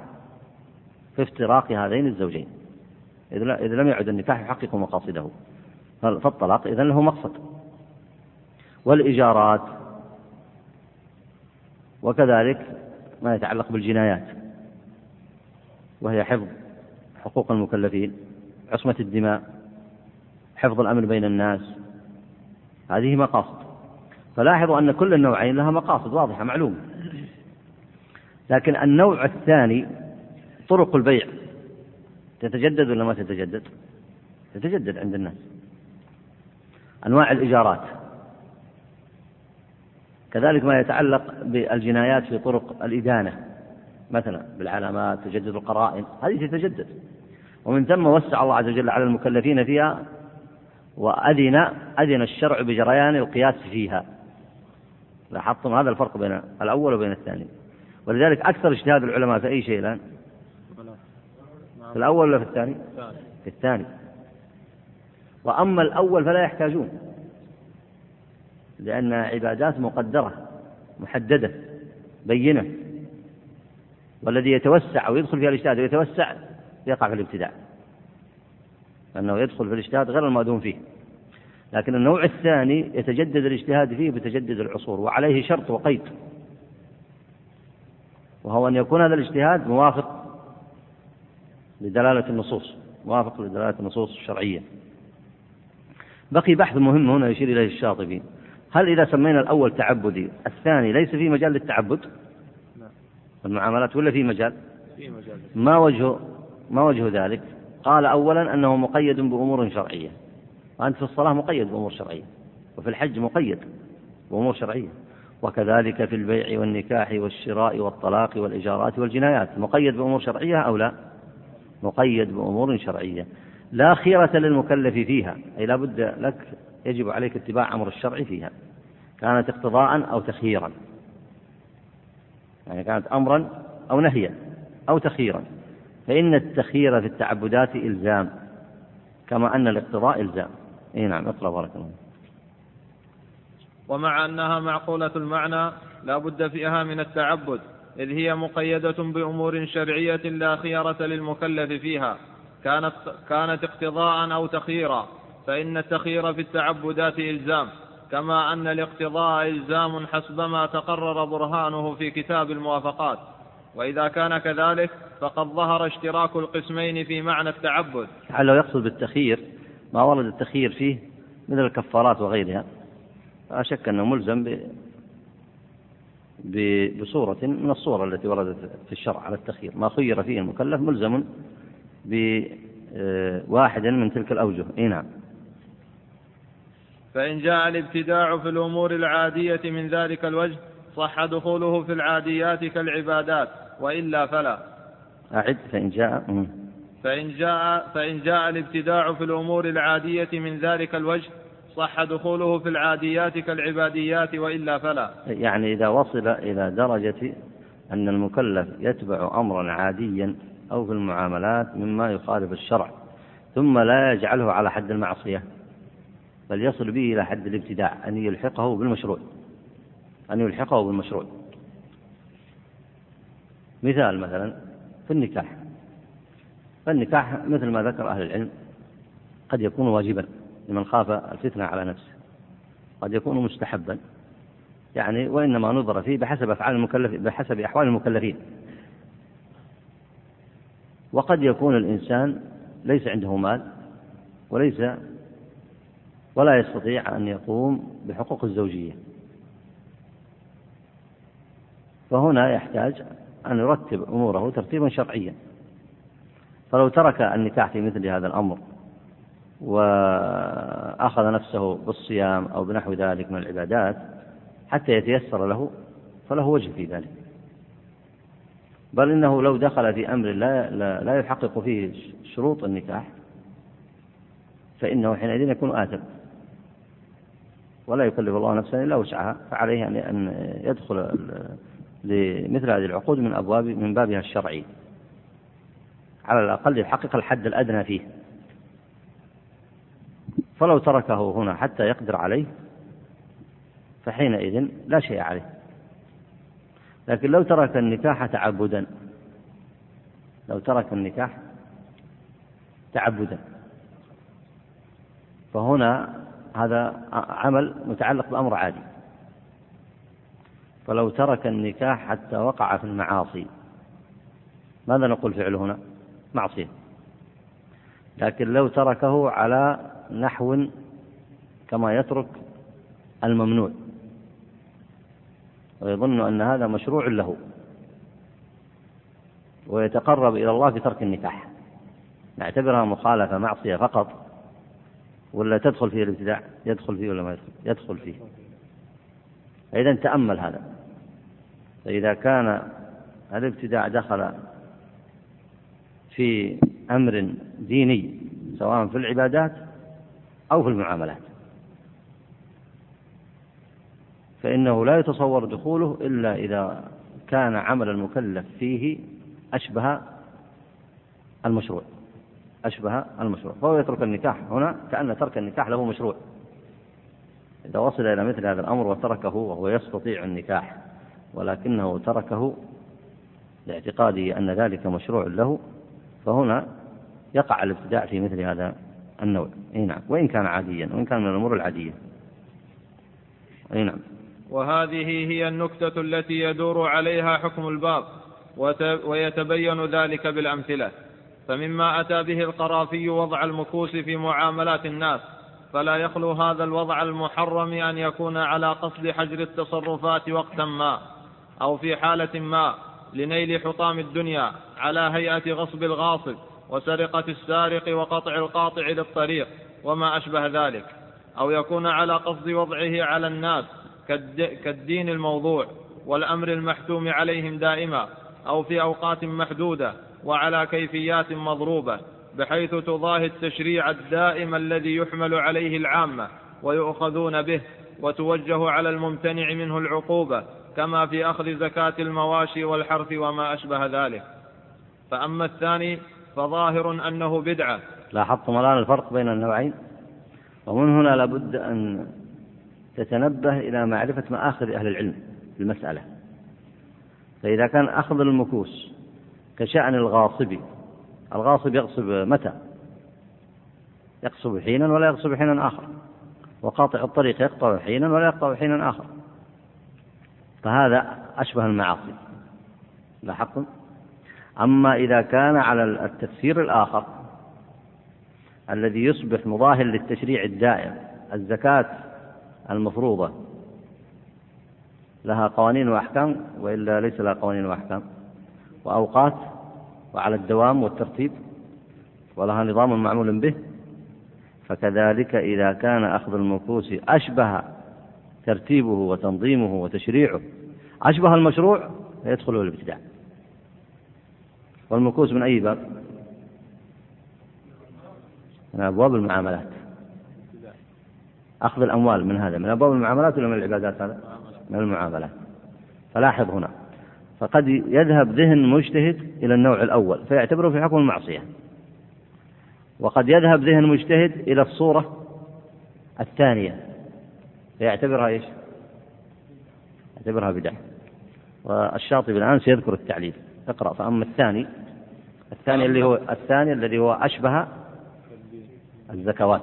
في افتراق هذين الزوجين، إذ لم يعد النكاح يحقق مقاصده. فالطلاق إذن له مقصد، والإيجارات، وكذلك ما يتعلق بالجنايات وهي حفظ حقوق المكلفين، عصمة الدماء، حفظ الأمن بين الناس، هذه مقاصد. فلاحظوا أن كل النوعين لها مقاصد واضحة معلومة. لكن النوع الثاني طرق البيع تتجدد ولا ما تتجدد؟ تتجدد عند الناس، أنواع الإيجارات. كذلك ما يتعلق بالجنايات في طرق الإدانة مثلا بالعلامات، تجدد القرائن، هذه تتجدد، ومن ثم وسع الله عز وجل على المكلفين فيها وأذن الشرع بجريان القياس فيها. لاحظتم هذا الفرق بين الأول وبين الثاني، ولذلك أكثر اجتهاد العلماء في أي شيء الآن، في الأول ولا في الثاني؟ في الثاني. وأما الأول فلا يحتاجون، لأن عبادات مقدرة محددة بينة، والذي يتوسع ويدخل فيها الاجتهاد ويتوسع يقع في الابتداع، لأنه يدخل في الاجتهاد غير المأذون فيه. لكن النوع الثاني يتجدد الاجتهاد فيه بتجدد العصور، وعليه شرط وقيد، وهو أن يكون هذا الاجتهاد موافق لدلالة النصوص الشرعية. بقي بحث مهم هنا يشير إليه الشاطبي، هل إذا سمينا الأول تعبدي الثاني ليس فيه مجال للتعبد المعاملات ولا فيه مجال؟ ما وجه ذلك؟ قال أولا أنه مقيد بأمور شرعية، وأنت في الصلاة مقيد بأمور شرعية، وفي الحج مقيد بأمور شرعية، وكذلك في البيع والنكاح والشراء والطلاق والإيجارات والجنايات، مقيد بأمور شرعية أو لا؟ مقيد بأمور شرعية لا خيرة للمكلف فيها، أي لا بد لك، يجب عليك اتباع أمر الشرع فيها، كانت اقتضاء أو تخييرا، يعني كانت أمرا أو نهيا أو تخييرا، فإن التخيير في التعبدات إلزام كما أن الاقتضاء إلزام. إيه نعم، اقرأ بارك الله. ومع أنها معقولة المعنى لا بد فيها من التعبد، إذ هي مقيدة بأمور شرعية لا خيرة للمكلف فيها، كانت اقتضاء أو تخييرا، فإن التخيير في التعبدات إلزام كما أن الاقتضاء إلزام حسب ما تقرر برهانه في كتاب الموافقات. وإذا كان كذلك فقد ظهر اشتراك القسمين في معنى التعبد. هل يقصد بالتخيير ما ورد التخيير فيه مثل الكفارات وغيرها؟ لا شك أنه ملزم بصورة من الصور التي وردت في الشرع على التخيير، ما خير فيه المكلف ملزم بواحد من تلك الأوجه. إيه نعم. فإن جاء الابتداع في الأمور العادية من ذلك الوجه صح دخوله في العاديات كالعبادات، وإلا فلا. أعد. فإن جاء الابتداع في الأمور العادية من ذلك الوجه صح دخوله في العاديات كالعباديات، وإلا فلا. يعني إذا وصل إلى درجة أن المكلف يتبع أمرا عاديا أو في المعاملات مما يخالف الشرع، ثم لا يجعله على حد المعصية، بل يصل به إلى حد الابتداع، أن يلحقه بالمشروع. مثال مثلا في النكاح، فالنكاح مثل ما ذكر أهل العلم قد يكون واجبا لمن خاف الفتنة على نفسه، قد يكون مستحبا، يعني وإنما نظر فيه بحسب أفعال المكلف، بحسب أحوال المكلفين. وقد يكون الإنسان ليس عنده مال ولا يستطيع أن يقوم بحقوق الزوجية، فهنا يحتاج أن يرتب أموره ترتيبا شرعيا. فلو ترك النكاح في مثل هذا الأمر وأخذ نفسه بالصيام أو بنحو ذلك من العبادات حتى يتيسر له، فله وجه في ذلك، بل إنه لو دخل في أمر لا يحقق فيه شروط النكاح فإنه حينئذ يكون آثم، ولا يكلف الله نفسا إلا وسعها، فعليه أن يدخل لمثل هذه العقود من بابها الشرعي، على الأقل يحقق الحد الأدنى فيه. فلو تركه هنا حتى يقدر عليه فحينئذ لا شيء عليه. لكن لو ترك النكاح تعبدا فهنا هذا عمل متعلق بأمر عادي، فلو ترك النكاح حتى وقع في المعاصي ماذا نقول فعله هنا؟ معصية. لكن لو تركه على نحو كما يترك الممنوع ويظن أن هذا مشروع له ويتقرب إلى الله في ترك النكاح، نعتبرها مخالفة معصية فقط، ولا تدخل فيه الابتداع؟ يدخل فيه ولا ما يدخل؟ يدخل فيه. إذا تأمل هذا، فإذا كان الابتداع دخل في أمر ديني سواء في العبادات أو في المعاملات فإنه لا يتصور دخوله إلا إذا كان عمل المكلف فيه أشبه المشروع، فهو يترك النكاح هنا كأن ترك النكاح له مشروع. إذا وصل إلى مثل هذا الأمر وتركه وهو يستطيع النكاح ولكنه تركه لاعتقاده أن ذلك مشروع له، فهنا يقع الابتداع في مثل هذا النوع. نعم، وإن كان عاديا، وإن كان من الأمور العادية. نعم. وهذه هي النكتة التي يدور عليها حكم الباب، ويتبين ذلك بالأمثلة. فمما أتى به القرافي وضع المكوس في معاملات الناس، فلا يخلو هذا الوضع المحرم أن يكون على قصد حجر التصرفات وقتا ما أو في حالة ما لنيل حطام الدنيا على هيئة غصب الغاصب وسرقة السارق وقطع القاطع للطريق وما أشبه ذلك، أو يكون على قصد وضعه على الناس كالدين الموضوع والأمر المحتوم عليهم دائما أو في أوقات محدودة وعلى كيفيات مضروبة، بحيث تضاهي التشريع الدائم الذي يحمل عليه العامة ويؤخذون به، وتوجه على الممتنع منه العقوبة كما في أخذ زكاة المواشي والحرث وما أشبه ذلك. فأما الثاني فظاهر أنه بدعة. لاحظتم الآن الفرق بين النوعين، ومن هنا لابد أن تتنبه إلى معرفة مآخذ أهل العلم في المسألة. فإذا كان أخذ المكوس كشأن الغاصب يغصب متى؟ يغصب حينا ولا يغصب حينا آخر، وقاطع الطريق يقطع حينا ولا يقطع حينا آخر، فهذا أشبه المعاصي. لاحظتم؟ أما إذا كان على التفسير الآخر الذي يصبح مظاهر للتشريع الدائم، الزكاة المفروضة لها قوانين وأحكام وإلا ليس لها قوانين وأحكام وأوقات وعلى الدوام والترتيب ولها نظام معمول به، فكذلك إذا كان أخذ المكوس أشبه ترتيبه وتنظيمه وتشريعه أشبه المشروع فيدخله الابتداع. والمكوس من أي باب؟ من أبواب المعاملات. أخذ الأموال من هذا من أبواب المعاملات ولا من العبادات؟ هذا من المعاملات. فلاحظ هنا، فقد يذهب ذهن مجتهد إلى النوع الأول فيعتبره في حكم المعصية، وقد يذهب ذهن مجتهد إلى الصورة الثانية فيعتبرها إيش؟ يعتبرها بدعة. والشاطبي الآن سيذكر التعليل. اقرأ. فأما الثاني الذي هو أشبه الزكوات.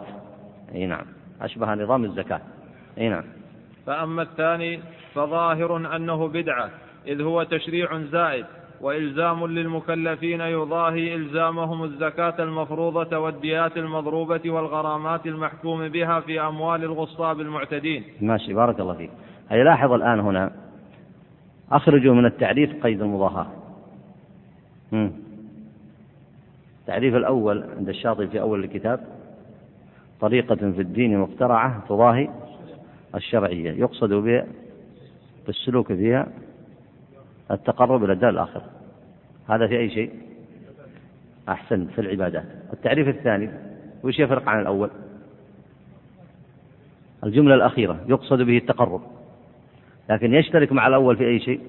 أي نعم، أشبه نظام الزكاة. أي نعم. فأما الثاني فظاهر أنه بدعة، إذ هو تشريع زائد وإلزام للمكلفين يضاهي إلزامهم الزكاة المفروضة والديات المضروبة والغرامات المحكوم بها في أموال الغصاب المعتدين. ماشي، بارك الله فيك. هيا لاحظ الآن هنا، أخرجوا من التعريف قيد المضاهاة. التعريف الأول عند الشاطبي في أول الكتاب: طريقة في الدين مخترعة تضاهي الشرعية يقصد بها بالسلوك فيها التقرب إلى الدار الآخرة. هذا في أي شيء؟ أحسن، في العبادات. التعريف الثاني وش يفرق عن الأول؟ الجملة الأخيرة يقصد به التقرب، لكن يشترك مع الأول في أي شيء؟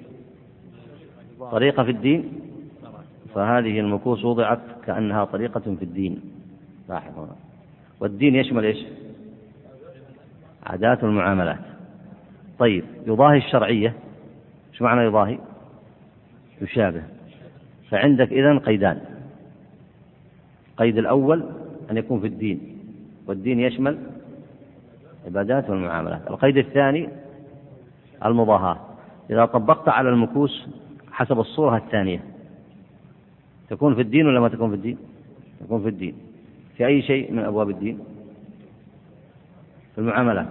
طريقة في الدين. فهذه المكوس وضعت كأنها طريقة في الدين. لاحظ هنا، والدين يشمل إيش؟ عادات والمعاملات. طيب، يضاهي الشرعية، شو معنى يضاهي؟ يشابه. فعندك إذن قيدان: قيد الأول أن يكون في الدين، والدين يشمل عبادات والمعاملات. القيد الثاني المضاهاة. إذا طبقت على المكوس حسب الصورة الثانية تكون في الدين ولا ما تكون في الدين؟ تكون في الدين. في أي شيء من أبواب الدين؟ في المعاملات.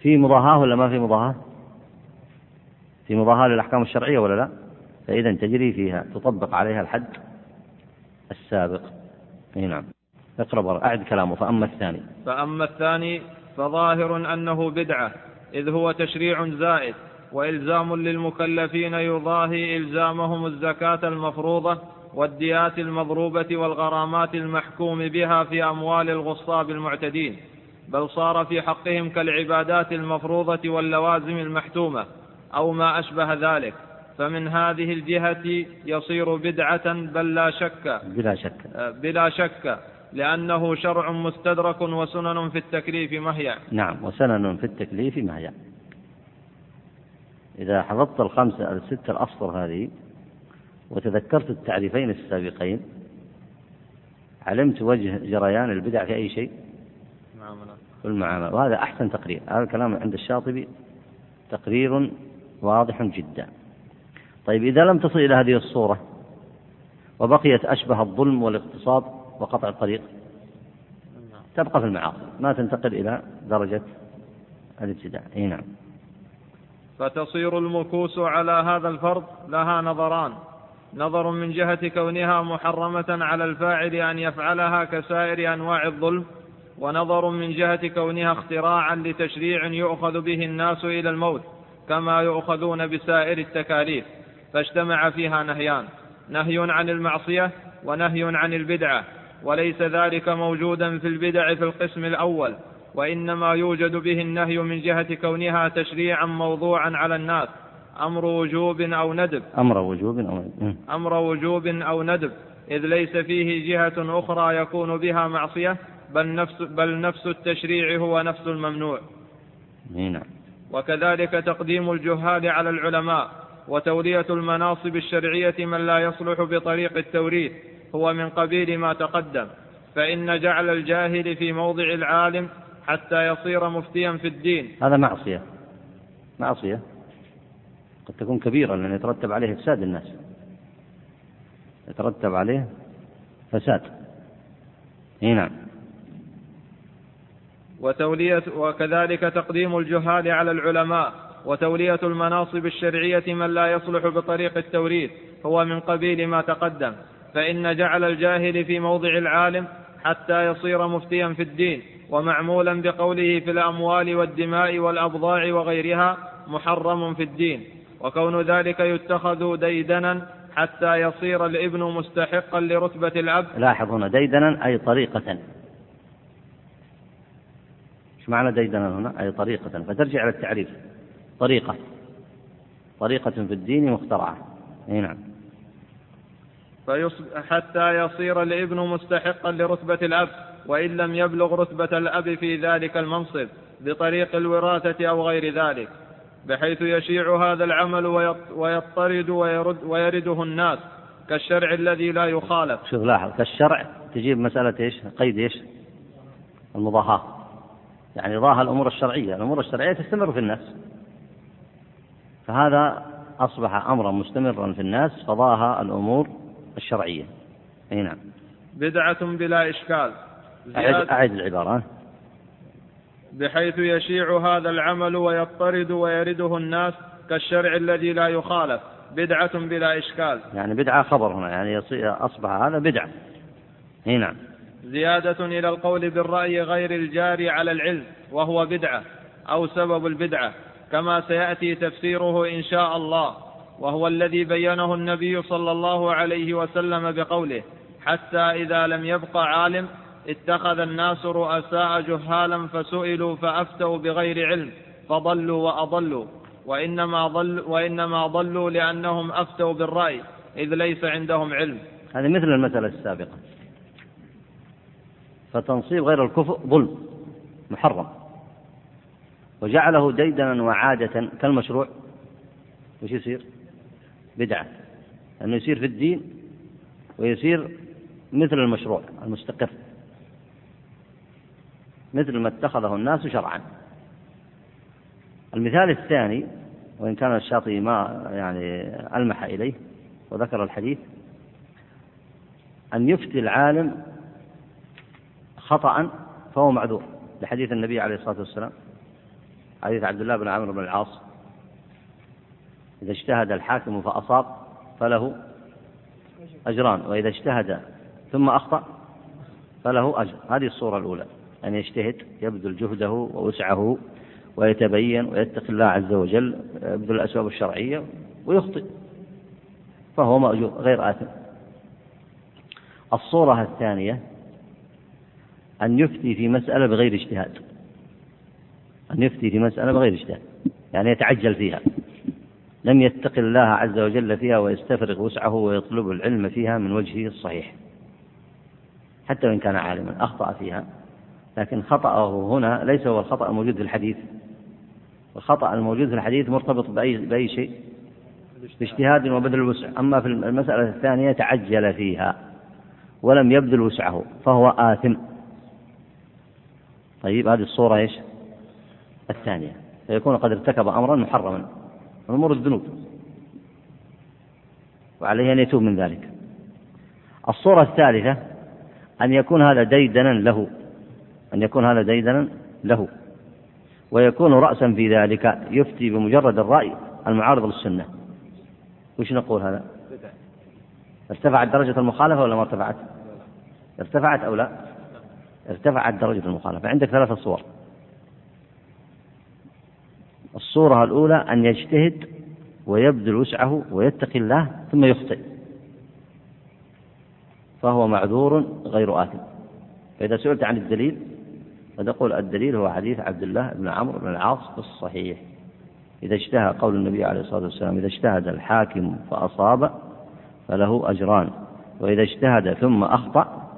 في مضاهاة ولا ما في مضاهاة؟ في مضاهاة للأحكام الشرعية ولا لا؟ فإذا تجري فيها، تطبق عليها الحد السابق. نعم. اقرأ برا، أعد كلامه. فأما الثاني فظاهر أنه بدعة، إذ هو تشريع زائد وإلزام للمكلفين يضاهي إلزامهم الزكاة المفروضة والديات المضروبة والغرامات المحكوم بها في أموال الغصاب المعتدين، بل صار في حقهم كالعبادات المفروضة واللوازم المحتومة أو ما أشبه ذلك. فمن هذه الجهة يصير بدعة بلا شك لأنه شرع مستدرك وسنن في التكليف مهيا. نعم، وسنن في التكليف مهيا. إذا حفظت الخمسة الستة الأسطر هذه وتذكرت التعريفين السابقين علمت وجه جريان البدع في أي شيء والمعاملة. وهذا أحسن تقرير، هذا الكلام عند الشاطبي تقرير واضح جدا. طيب، إذا لم تصل إلى هذه الصورة وبقيت أشبه الظلم والاغتصاب وقطع الطريق تبقى في المعاصي، ما تنتقل إلى درجة الابتداع. نعم. فتصير المكوس على هذا الفرض لها نظران: نظر من جهة كونها محرمة على الفاعل أن يفعلها كسائر أنواع الظلم، ونظر من جهة كونها اختراعا لتشريع يؤخذ به الناس إلى الموت كما يؤخذون بسائر التكاليف. فاجتمع فيها نهيان: نهي عن المعصية ونهي عن البدعة، وليس ذلك موجودا في البدع في القسم الأول، وإنما يوجد به النهي من جهة كونها تشريعا موضوعا على الناس أمر وجوب أو ندب، إذ ليس فيه جهة أخرى يكون بها معصية، بل نفس التشريع هو نفس الممنوع. نعم. وكذلك تقديم الجهال على العلماء وتولية المناصب الشرعية من لا يصلح بطريق التوريث هو من قبيل ما تقدم، فإن جعل الجاهل في موضع العالم حتى يصير مفتيا في الدين هذا معصية قد تكون كبيرة، لأن يترتب عليه فساد الناس. نعم. وكذلك تقديم الجهال على العلماء وتولية المناصب الشرعية من لا يصلح بطريق التوريث هو من قبيل ما تقدم، فإن جعل الجاهل في موضع العالم حتى يصير مفتيا في الدين ومعمولا بقوله في الأموال والدماء والأبضاع وغيرها محرم في الدين، وكون ذلك يتخذ ديدنا حتى يصير الابن مستحقا لرتبة الأب. لاحظ هنا ديدنا أي طريقة. شو معنى ديدنا هنا؟ أي طريقة. فترجع على التعريف: طريقة في الدين مخترعة. نعم. حتى يصير الابن مستحقا لرتبة الأب وإن لم يبلغ رتبة الأب في ذلك المنصب بطريق الوراثة أو غير ذلك، بحيث يشيع هذا العمل ويطرد ويرده الناس كالشرع الذي لا يخالف. شوف، لاحظ كالشرع تجيب مسألة قيد المضاهاة، يعني ضاها الأمور الشرعية تستمر في الناس، فهذا أصبح أمرا مستمرا في الناس فضاها الأمور الشرعية. نعم. بدعة بلا إشكال. أعيد العبارة: بحيث يشيع هذا العمل ويطرد ويرده الناس كالشرع الذي لا يخالف. بدعة بلا إشكال، يعني بدعة خبر هنا، يعني أصبح هذا بدعة. نعم. زيادة إلى القول بالرأي غير الجاري على العلم، وهو بدعة أو سبب البدعة كما سيأتي تفسيره إن شاء الله، وهو الذي بيّنه النبي صلى الله عليه وسلم بقوله: حتى إذا لم يبق عالم اتخذ الناس رؤساء جهالا فسئلوا فأفتوا بغير علم فضلوا وأضلوا، وإنما ضلوا لأنهم أفتوا بالرأي إذ ليس عندهم علم. هذا مثل المثل السابقة. فتنصيب غير الكفء ظلم محرم، وجعله ديدنا وعادة كالمشروع، وش يصير؟ بدعة، أنه يصير في الدين ويصير مثل المشروع المستقر، مثل ما اتخذه الناس شرعا. المثال الثاني، وإن كان الشاطبي ما يعني ألمح إليه وذكر الحديث: أن يفتي العالم خطأ فهو معذور، لحديث النبي عليه الصلاة والسلام، حديث عبد الله بن عمرو بن العاص: إذا اجتهد الحاكم فأصاب فله أجران، وإذا اجتهد ثم أخطأ فله أجر. هذه الصورة الأولى، أن يجتهد يبذل جهده ووسعه ويتبين ويتقي الله عز وجل يبذل الأسباب الشرعية ويخطئ فهو مأجور غير آثم. الصورة الثانية أن يفتي في مسألة بغير اجتهاد، أن يفتي في مسألة بغير اجتهاد يعني يتعجل فيها، لم يتق الله عز وجل فيها ويستفرغ وسعه ويطلب العلم فيها من وجهه الصحيح، حتى وإن كان عالما أخطأ فيها، لكن خطأه هنا ليس هو الخطأ الموجود في الحديث. الخطأ الموجود في الحديث مرتبط بأي شيء؟ باجتهاد وبذل وسع. أما في المسألة الثانية تعجل فيها ولم يبذل وسعه فهو آثم. طيب هذه الصورة إيش؟ الثانية، فيكون قد ارتكب أمرا محرما من أمور الذنوب وعليه أن يتوب من ذلك. الصورة الثالثة أن يكون هذا ديدنا له، أن يكون هذا ديدنا له ويكون رأسا في ذلك، يفتي بمجرد الرأي المعارض للسنة. وش نقول هذا؟ ارتفعت درجة المخالفة ولا ما ارتفعت؟ ارتفعت أو لا؟ ارتفعت درجة المخالفة. عندك ثلاثة صور. الصورة الأولى أن يجتهد ويبذل وسعه ويتقي الله ثم يخطئ فهو معذور غير آثم. فإذا سئلت عن الدليل فتقول الدليل هو حديث عبد الله بن عمرو بن العاص الصحيح، إذا اجتهد، قول النبي عليه الصلاة والسلام إذا اجتهد الحاكم فأصاب فله أجران، وإذا اجتهد ثم أخطأ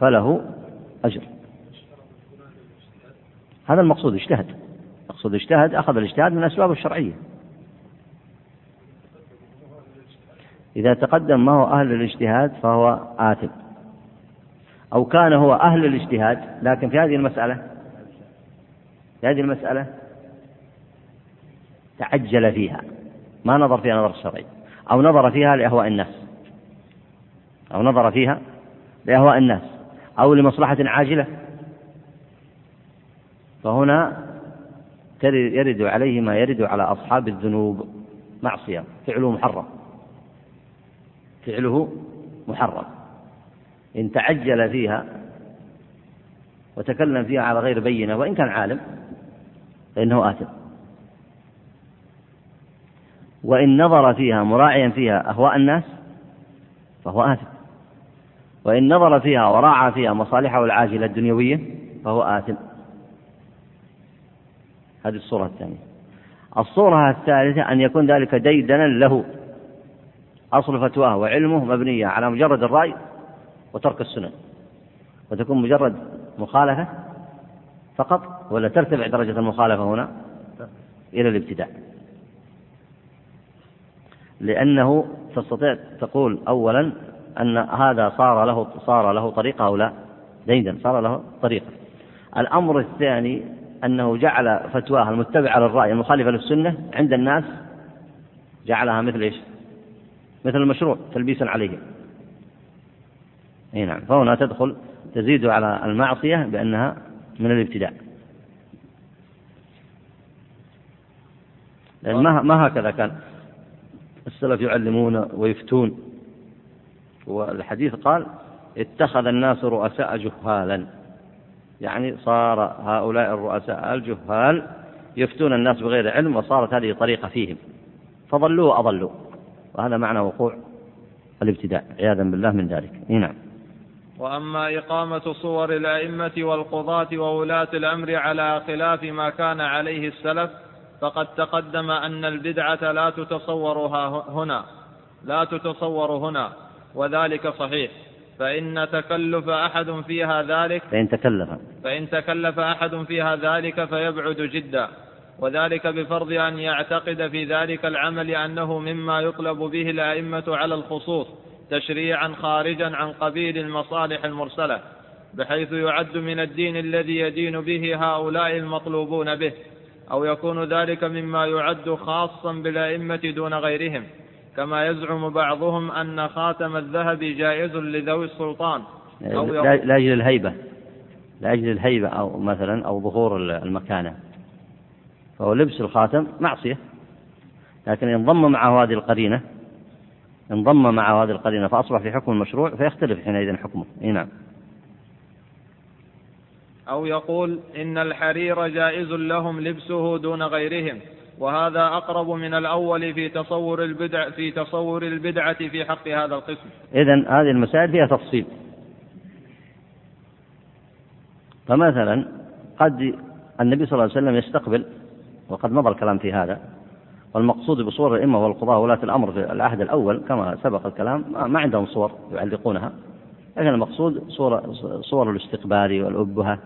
فله أجر. هذا المقصود، اجتهد، مقصود اجتهد، أخذ الاجتهاد من الأسباب الشرعية. إذا تقدم ما هو أهل الاجتهاد فهو آثم، أو كان هو أهل الاجتهاد لكن في هذه المسألة، في هذه المسألة تعجل فيها، ما نظر فيها نظر شرعي، أو نظر فيها لأهواء الناس، أو نظر فيها لأهواء الناس أو لمصلحة عاجلة، فهنا يرد عليه ما يرد على أصحاب الذنوب، معصية، فعله محرم، فعله محرم. إن تعجل فيها وتكلم فيها على غير بينة وإن كان عالم فإنه آثم. وإن نظر فيها مراعيا فيها أهواء الناس فهو آثم، وإن نظر فيها وراعى فيها مصالحه العاجلة الدنيوية فهو آثم. هذه الصورة الثانية. الصورة الثالثة أن يكون ذلك ديدنا له، أصل فتواه وعلمه مبنية على مجرد الرأي وترك السنة، وتكون مجرد مخالفة فقط، ولا ترتفع درجة المخالفة هنا إلى الابتداع، لأنه تستطيع تقول أولا أن هذا صار له طريقة أو لا، ديدن صار له طريقة. الأمر الثاني أنه جعل فتواه المتبعة للرأي المخالفة للسنة عند الناس، جعلها مثل إيش؟ مثل المشروع، تلبيسا عليه. نعم، فهنا تدخل تزيد على المعصية بأنها من الابتداع، لأن ما هكذا كان السلف يعلمون ويفتون. والحديث قال اتخذ الناس رؤساء جهالا، يعني صار هؤلاء الرؤساء الجهال يفتون الناس بغير علم، وصارت هذه طريقة فيهم فضلوا وأضلوا، وهذا معنى وقوع الابتداع عياذا بالله من ذلك. نعم. وأما إقامة صور الأئمة والقضاة وولاة الأمر على خلاف ما كان عليه السلف فقد تقدم أن البدعة لا تتصور هنا وذلك صحيح، فإن تكلف أحد فيها ذلك فيبعد جدا، وذلك بفرض أن يعتقد في ذلك العمل أنه مما يطلب به الأئمة على الخصوص تشريعا خارجا عن قبيل المصالح المرسلة، بحيث يعد من الدين الذي يدين به هؤلاء المطلوبون به، أو يكون ذلك مما يعد خاصا بالأئمة دون غيرهم، كما يزعم بعضهم أن خاتم الذهب جائز لذوي السلطان لأجل الهيبة، لأجل الهيبة أو مثلا أو ظهور المكانة، فهو لبس الخاتم معصية، لكن انضم مع هذه القرينة فأصبح في حكم المشروع فيختلف حينئذ حكمه. نعم. أو يقول إن الحرير جائز لهم لبسه دون غيرهم، وهذا أقرب من الأول في تصور البدعة في حق هذا القسم. إذن هذه المسائل فيها تفصيل. فمثلا قد النبي صلى الله عليه وسلم يستقبل، وقد مضى الكلام في هذا، والمقصود بصور الأئمة والقضاة ولاة الأمر في العهد الأول كما سبق الكلام ما عندهم صور يعلقونها، لكن المقصود صور الاستقبال والأبهة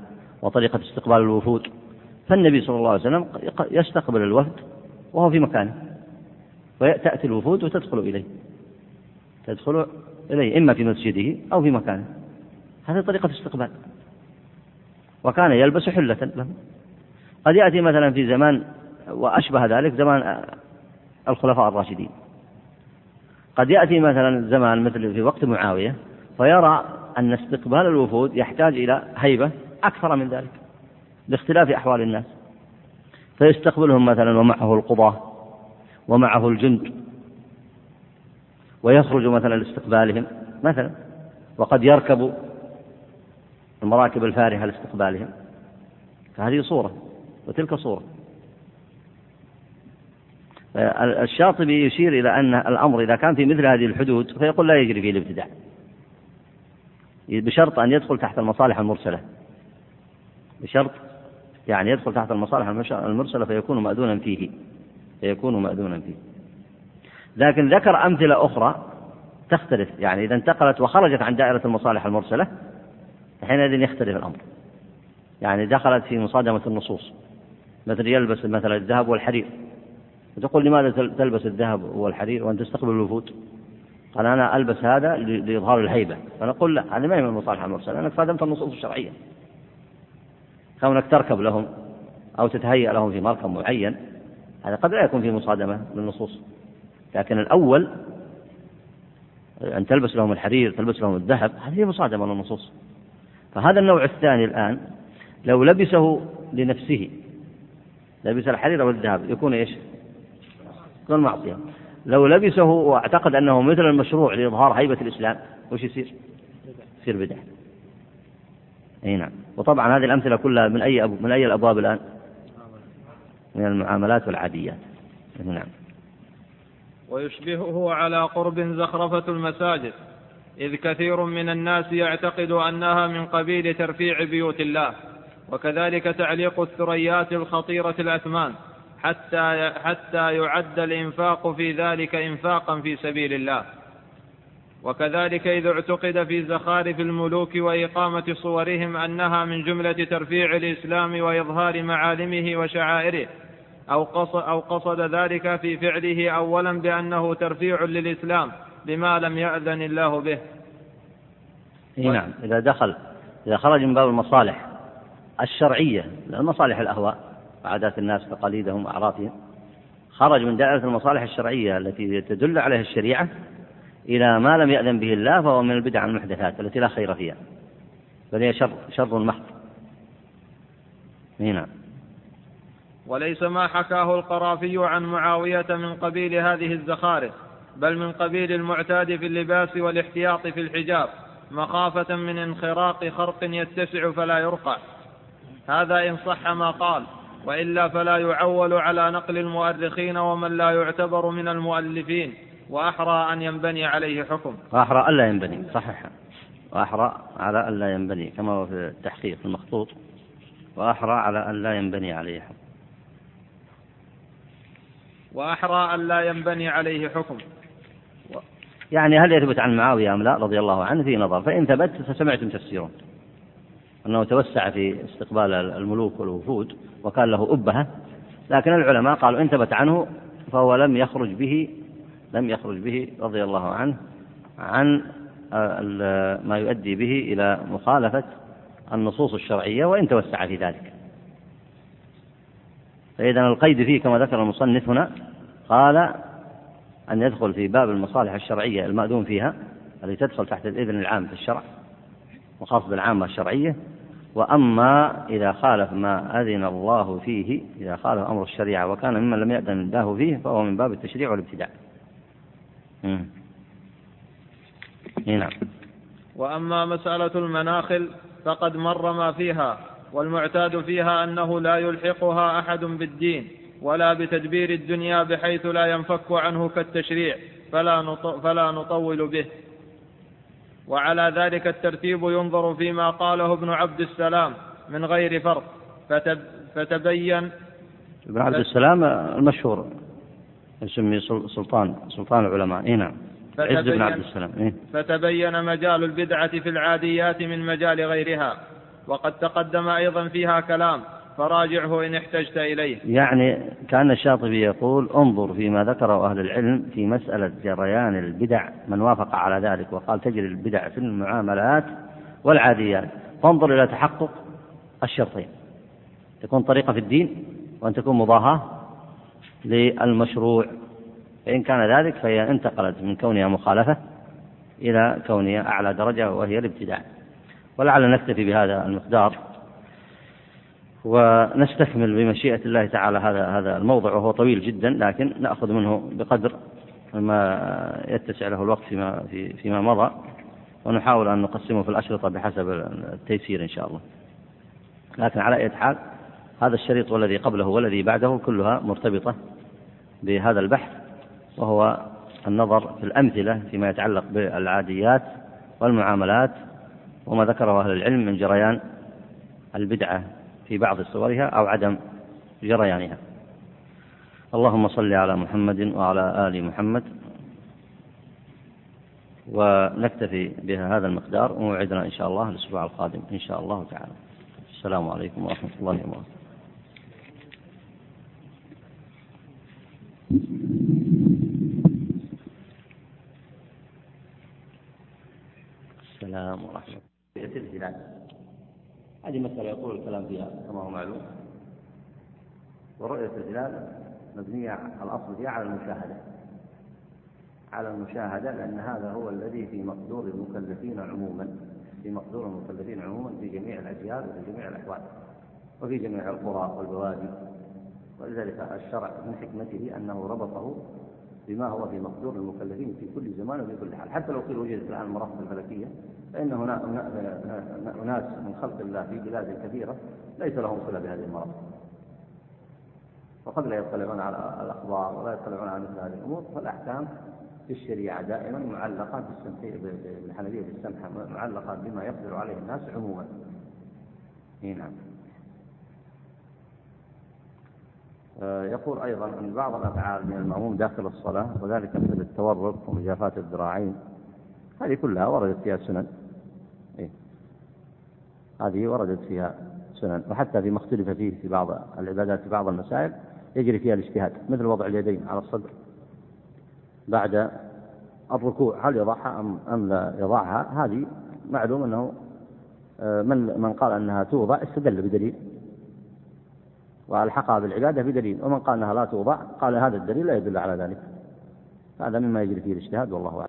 وطريقة استقبال الوفود. فالنبي صلى الله عليه وسلم يستقبل الوفد وهو في مكانه، ويأتي الوفود وتدخل إليه إما في مسجده أو في مكانه. هذه طريقة الاستقبال. وكان يلبس حلة له. قد يأتي مثلا في زمان وأشبه ذلك، زمان الخلفاء الراشدين، قد يأتي مثلا زمان مثل في وقت معاوية فيرى أن استقبال الوفود يحتاج إلى هيبة أكثر من ذلك باختلاف أحوال الناس، فيستقبلهم مثلا ومعه القضاة ومعه الجند، ويخرج مثلا لاستقبالهم مثلا، وقد يركب المراكب الفارهة لاستقبالهم. فهذه صورة وتلك صورة. الشاطبي يشير إلى أن الأمر إذا كان في مثل هذه الحدود فيقول لا يجري فيه الابتداع، بشرط أن يدخل تحت المصالح المرسلة، بشرط يعني يدخل تحت المصالح المرسلة فيكون مأذونا فيه. لكن ذكر أمثلة أخرى تختلف، يعني إذا انتقلت وخرجت عن دائرة المصالح المرسلة حينئذ يختلف الأمر، يعني دخلت في مصادمة النصوص، مثل يلبس مثلا الذهب والحرير، وتقول لماذا تلبس الذهب والحرير وأن تستقبل الوفود؟ قال أنا ألبس هذا لإظهار الهيبة. فنقول لا، هذا ما هي من المصالح المرسلة، أنك صادمت النصوص الشرعية، كونك تركب لهم أو تتهيأ لهم في مركب معين هذا قد لا يكون فيه مصادمة للنصوص. لكن الأول أن تلبس لهم الحرير، تلبس لهم الذهب، هذه مصادمة للنصوص. فهذا النوع الثاني الآن لو لبسه لنفسه، لبس الحرير والذهب، يكون إيش؟ يكون معصية. لو لبسه واعتقد أنه مثل المشروع لإظهار هيبة الإسلام، وش يصير؟ يصير بدعة. أي نعم. وطبعا هذه الأمثلة كلها من أي الأبواب الآن؟ من المعاملات والعاديات. نعم. ويشبهه على قرب زخرفة المساجد، إذ كثير من الناس يعتقد أنها من قبيل ترفيع بيوت الله، وكذلك تعليق الثريات الخطيرة الأثمان حتى يعد الإنفاق في ذلك إنفاقا في سبيل الله. وكذلك إذا اعتقد في زخارف الملوك وإقامة صورهم أنها من جملة ترفيع الإسلام وإظهار معالمه وشعائره، أو قصد ذلك في فعله أولا بأنه ترفيع للإسلام بما لم يأذن الله به. نعم. إذا خرج من باب المصالح الشرعية، لأن مصالح الأهواء عادات الناس تقاليدهم وأعراضهم، خرج من دائرة المصالح الشرعية التي تدل عليها الشريعة إلى ما لم يأذن به الله، فهو من البدع المحدثات التي لا خير فيها، بل هي شر محض. نعم. وليس ما حكاه القرافي عن معاوية من قبيل هذه الزخارف، بل من قبيل المعتاد في اللباس والاحتياط في الحجاب، مخافة من انخراق خرق يتسع فلا يرقع. هذا إن صح ما قال، وإلا فلا يعول على نقل المؤرخين ومن لا يعتبر من المؤلفين، وأحرى أن ينبني عليه حكم. وأحرى ألا ينبني، صحيح، وأحرى على ألا ينبني كما هو في التحقيق المخطوط، وأحرى على ألا ينبني عليه حكم. وأحرى ألا ينبني عليه حكم، يعني هل يثبت عن معاوية أم لا رضي الله عنه في نظر، فإن ثبت فسمعتم تفسيرون أنه توسع في استقبال الملوك والوفود وكان له أبهة، لكن العلماء قالوا إن ثبت عنه فهو لم يخرج به رضي الله عنه عن ما يؤدي به إلى مخالفة النصوص الشرعية وإن توسع في ذلك. فإذن القيد فيه كما ذكر المصنف هنا، قال أن يدخل في باب المصالح الشرعية المأذون فيها التي تدخل تحت الإذن العام في الشرع وخاصة بالعامة الشرعية. وأما إذا خالف ما أذن الله فيه، إذا خالف أمر الشريعة وكان ممن لم يأذن الله فيه، فهو من باب التشريع والابتداع. نعم. وأما مسألة المناخل فقد مر ما فيها، والمعتاد فيها أنه لا يلحقها أحد بالدين ولا بتدبير الدنيا بحيث لا ينفك عنه كالتشريع فلا نطول به. وعلى ذلك الترتيب ينظر فيما قاله ابن عبد السلام من غير فرق فتبين. ابن عبد السلام المشهور يسمي سلطان العلماء. نعم. فتبين مجال البدعة في العاديات من مجال غيرها، وقد تقدم أيضا فيها كلام فراجعه إن احتجت إليه. يعني كأن الشاطبي يقول انظر فيما ذكره أهل العلم في مسألة جريان البدع من وافق على ذلك وقال تجري البدع في المعاملات والعاديات، فانظر إلى تحقق الشرطين، تكون طريقة في الدين وأن تكون مضاهاة للمشروع، فإن كان ذلك فهي انتقلت من كونها مخالفة إلى كونها أعلى درجة وهي الابتداع. ولعل نكتفي بهذا المقدار ونستكمل بمشيئة الله تعالى هذا الموضوع، وهو طويل جدا لكن نأخذ منه بقدر ما يتسع له الوقت فيما مضى، ونحاول أن نقسمه في الأشرطة بحسب التيسير إن شاء الله. لكن على أي حال هذا الشريط والذي قبله والذي بعده كلها مرتبطة بهذا البحث، وهو النظر في الأمثلة فيما يتعلق بالعاديات والمعاملات وما ذكره أهل العلم من جريان البدعة في بعض صورها أو عدم جريانها. اللهم صل على محمد وعلى آل محمد. ونكتفي بهذا المقدار، وموعدنا إن شاء الله الأسبوع القادم إن شاء الله تعالى. السلام عليكم ورحمة الله وبركاته. السلام ورحمة الله. هذه مسألة يقول الكلام فيها كما هو معلوم، ورؤية الهلال مبنية على الأصل فيها على المشاهدة، لأن هذا هو الذي في مقدور المكلفين عموما، في جميع الأجيال وفي جميع الأحوال وفي جميع القرى والبوادي. ولذلك الشرع من حكمته أنه ربطه بما هو في مقدور المكلفين في كل زمان وفي كل حال. حتى لو قيل وجدت الآن المرافق الفلكية، فإن هناك أناس من خلق الله في بلاد كثيرة ليس لهم صلة بهذه المرافق، وقد لا يطلعون على الأخبار ولا يطلعون على مثل هذه الأمور. فالأحكام في الشريعة دائما معلقة بالحنفية بالسمحة، معلقة بما يقدر عليه الناس عموما. نعم. يقول أيضا أن بعض الأفعال من المأموم داخل الصلاة، وذلك مثل التورط ومجافات الذراعين، هذه كلها وردت فيها سنن. هذه وردت فيها سنن، وحتى فيما اختلف فيه في بعض العبادات في بعض المسائل يجري فيها الاجتهاد، مثل وضع اليدين على الصدر بعد الركوع، هل يضعها أم لا يضعها. هذه معلوم أنه من قال أنها توضع استدل بدليل وألحقها بالعبادة بدليل، ومن قال أنها لا توضع قال هذا الدليل لا يدل على ذلك. هذا مما يجري فيه الاجتهاد، والله أعلم.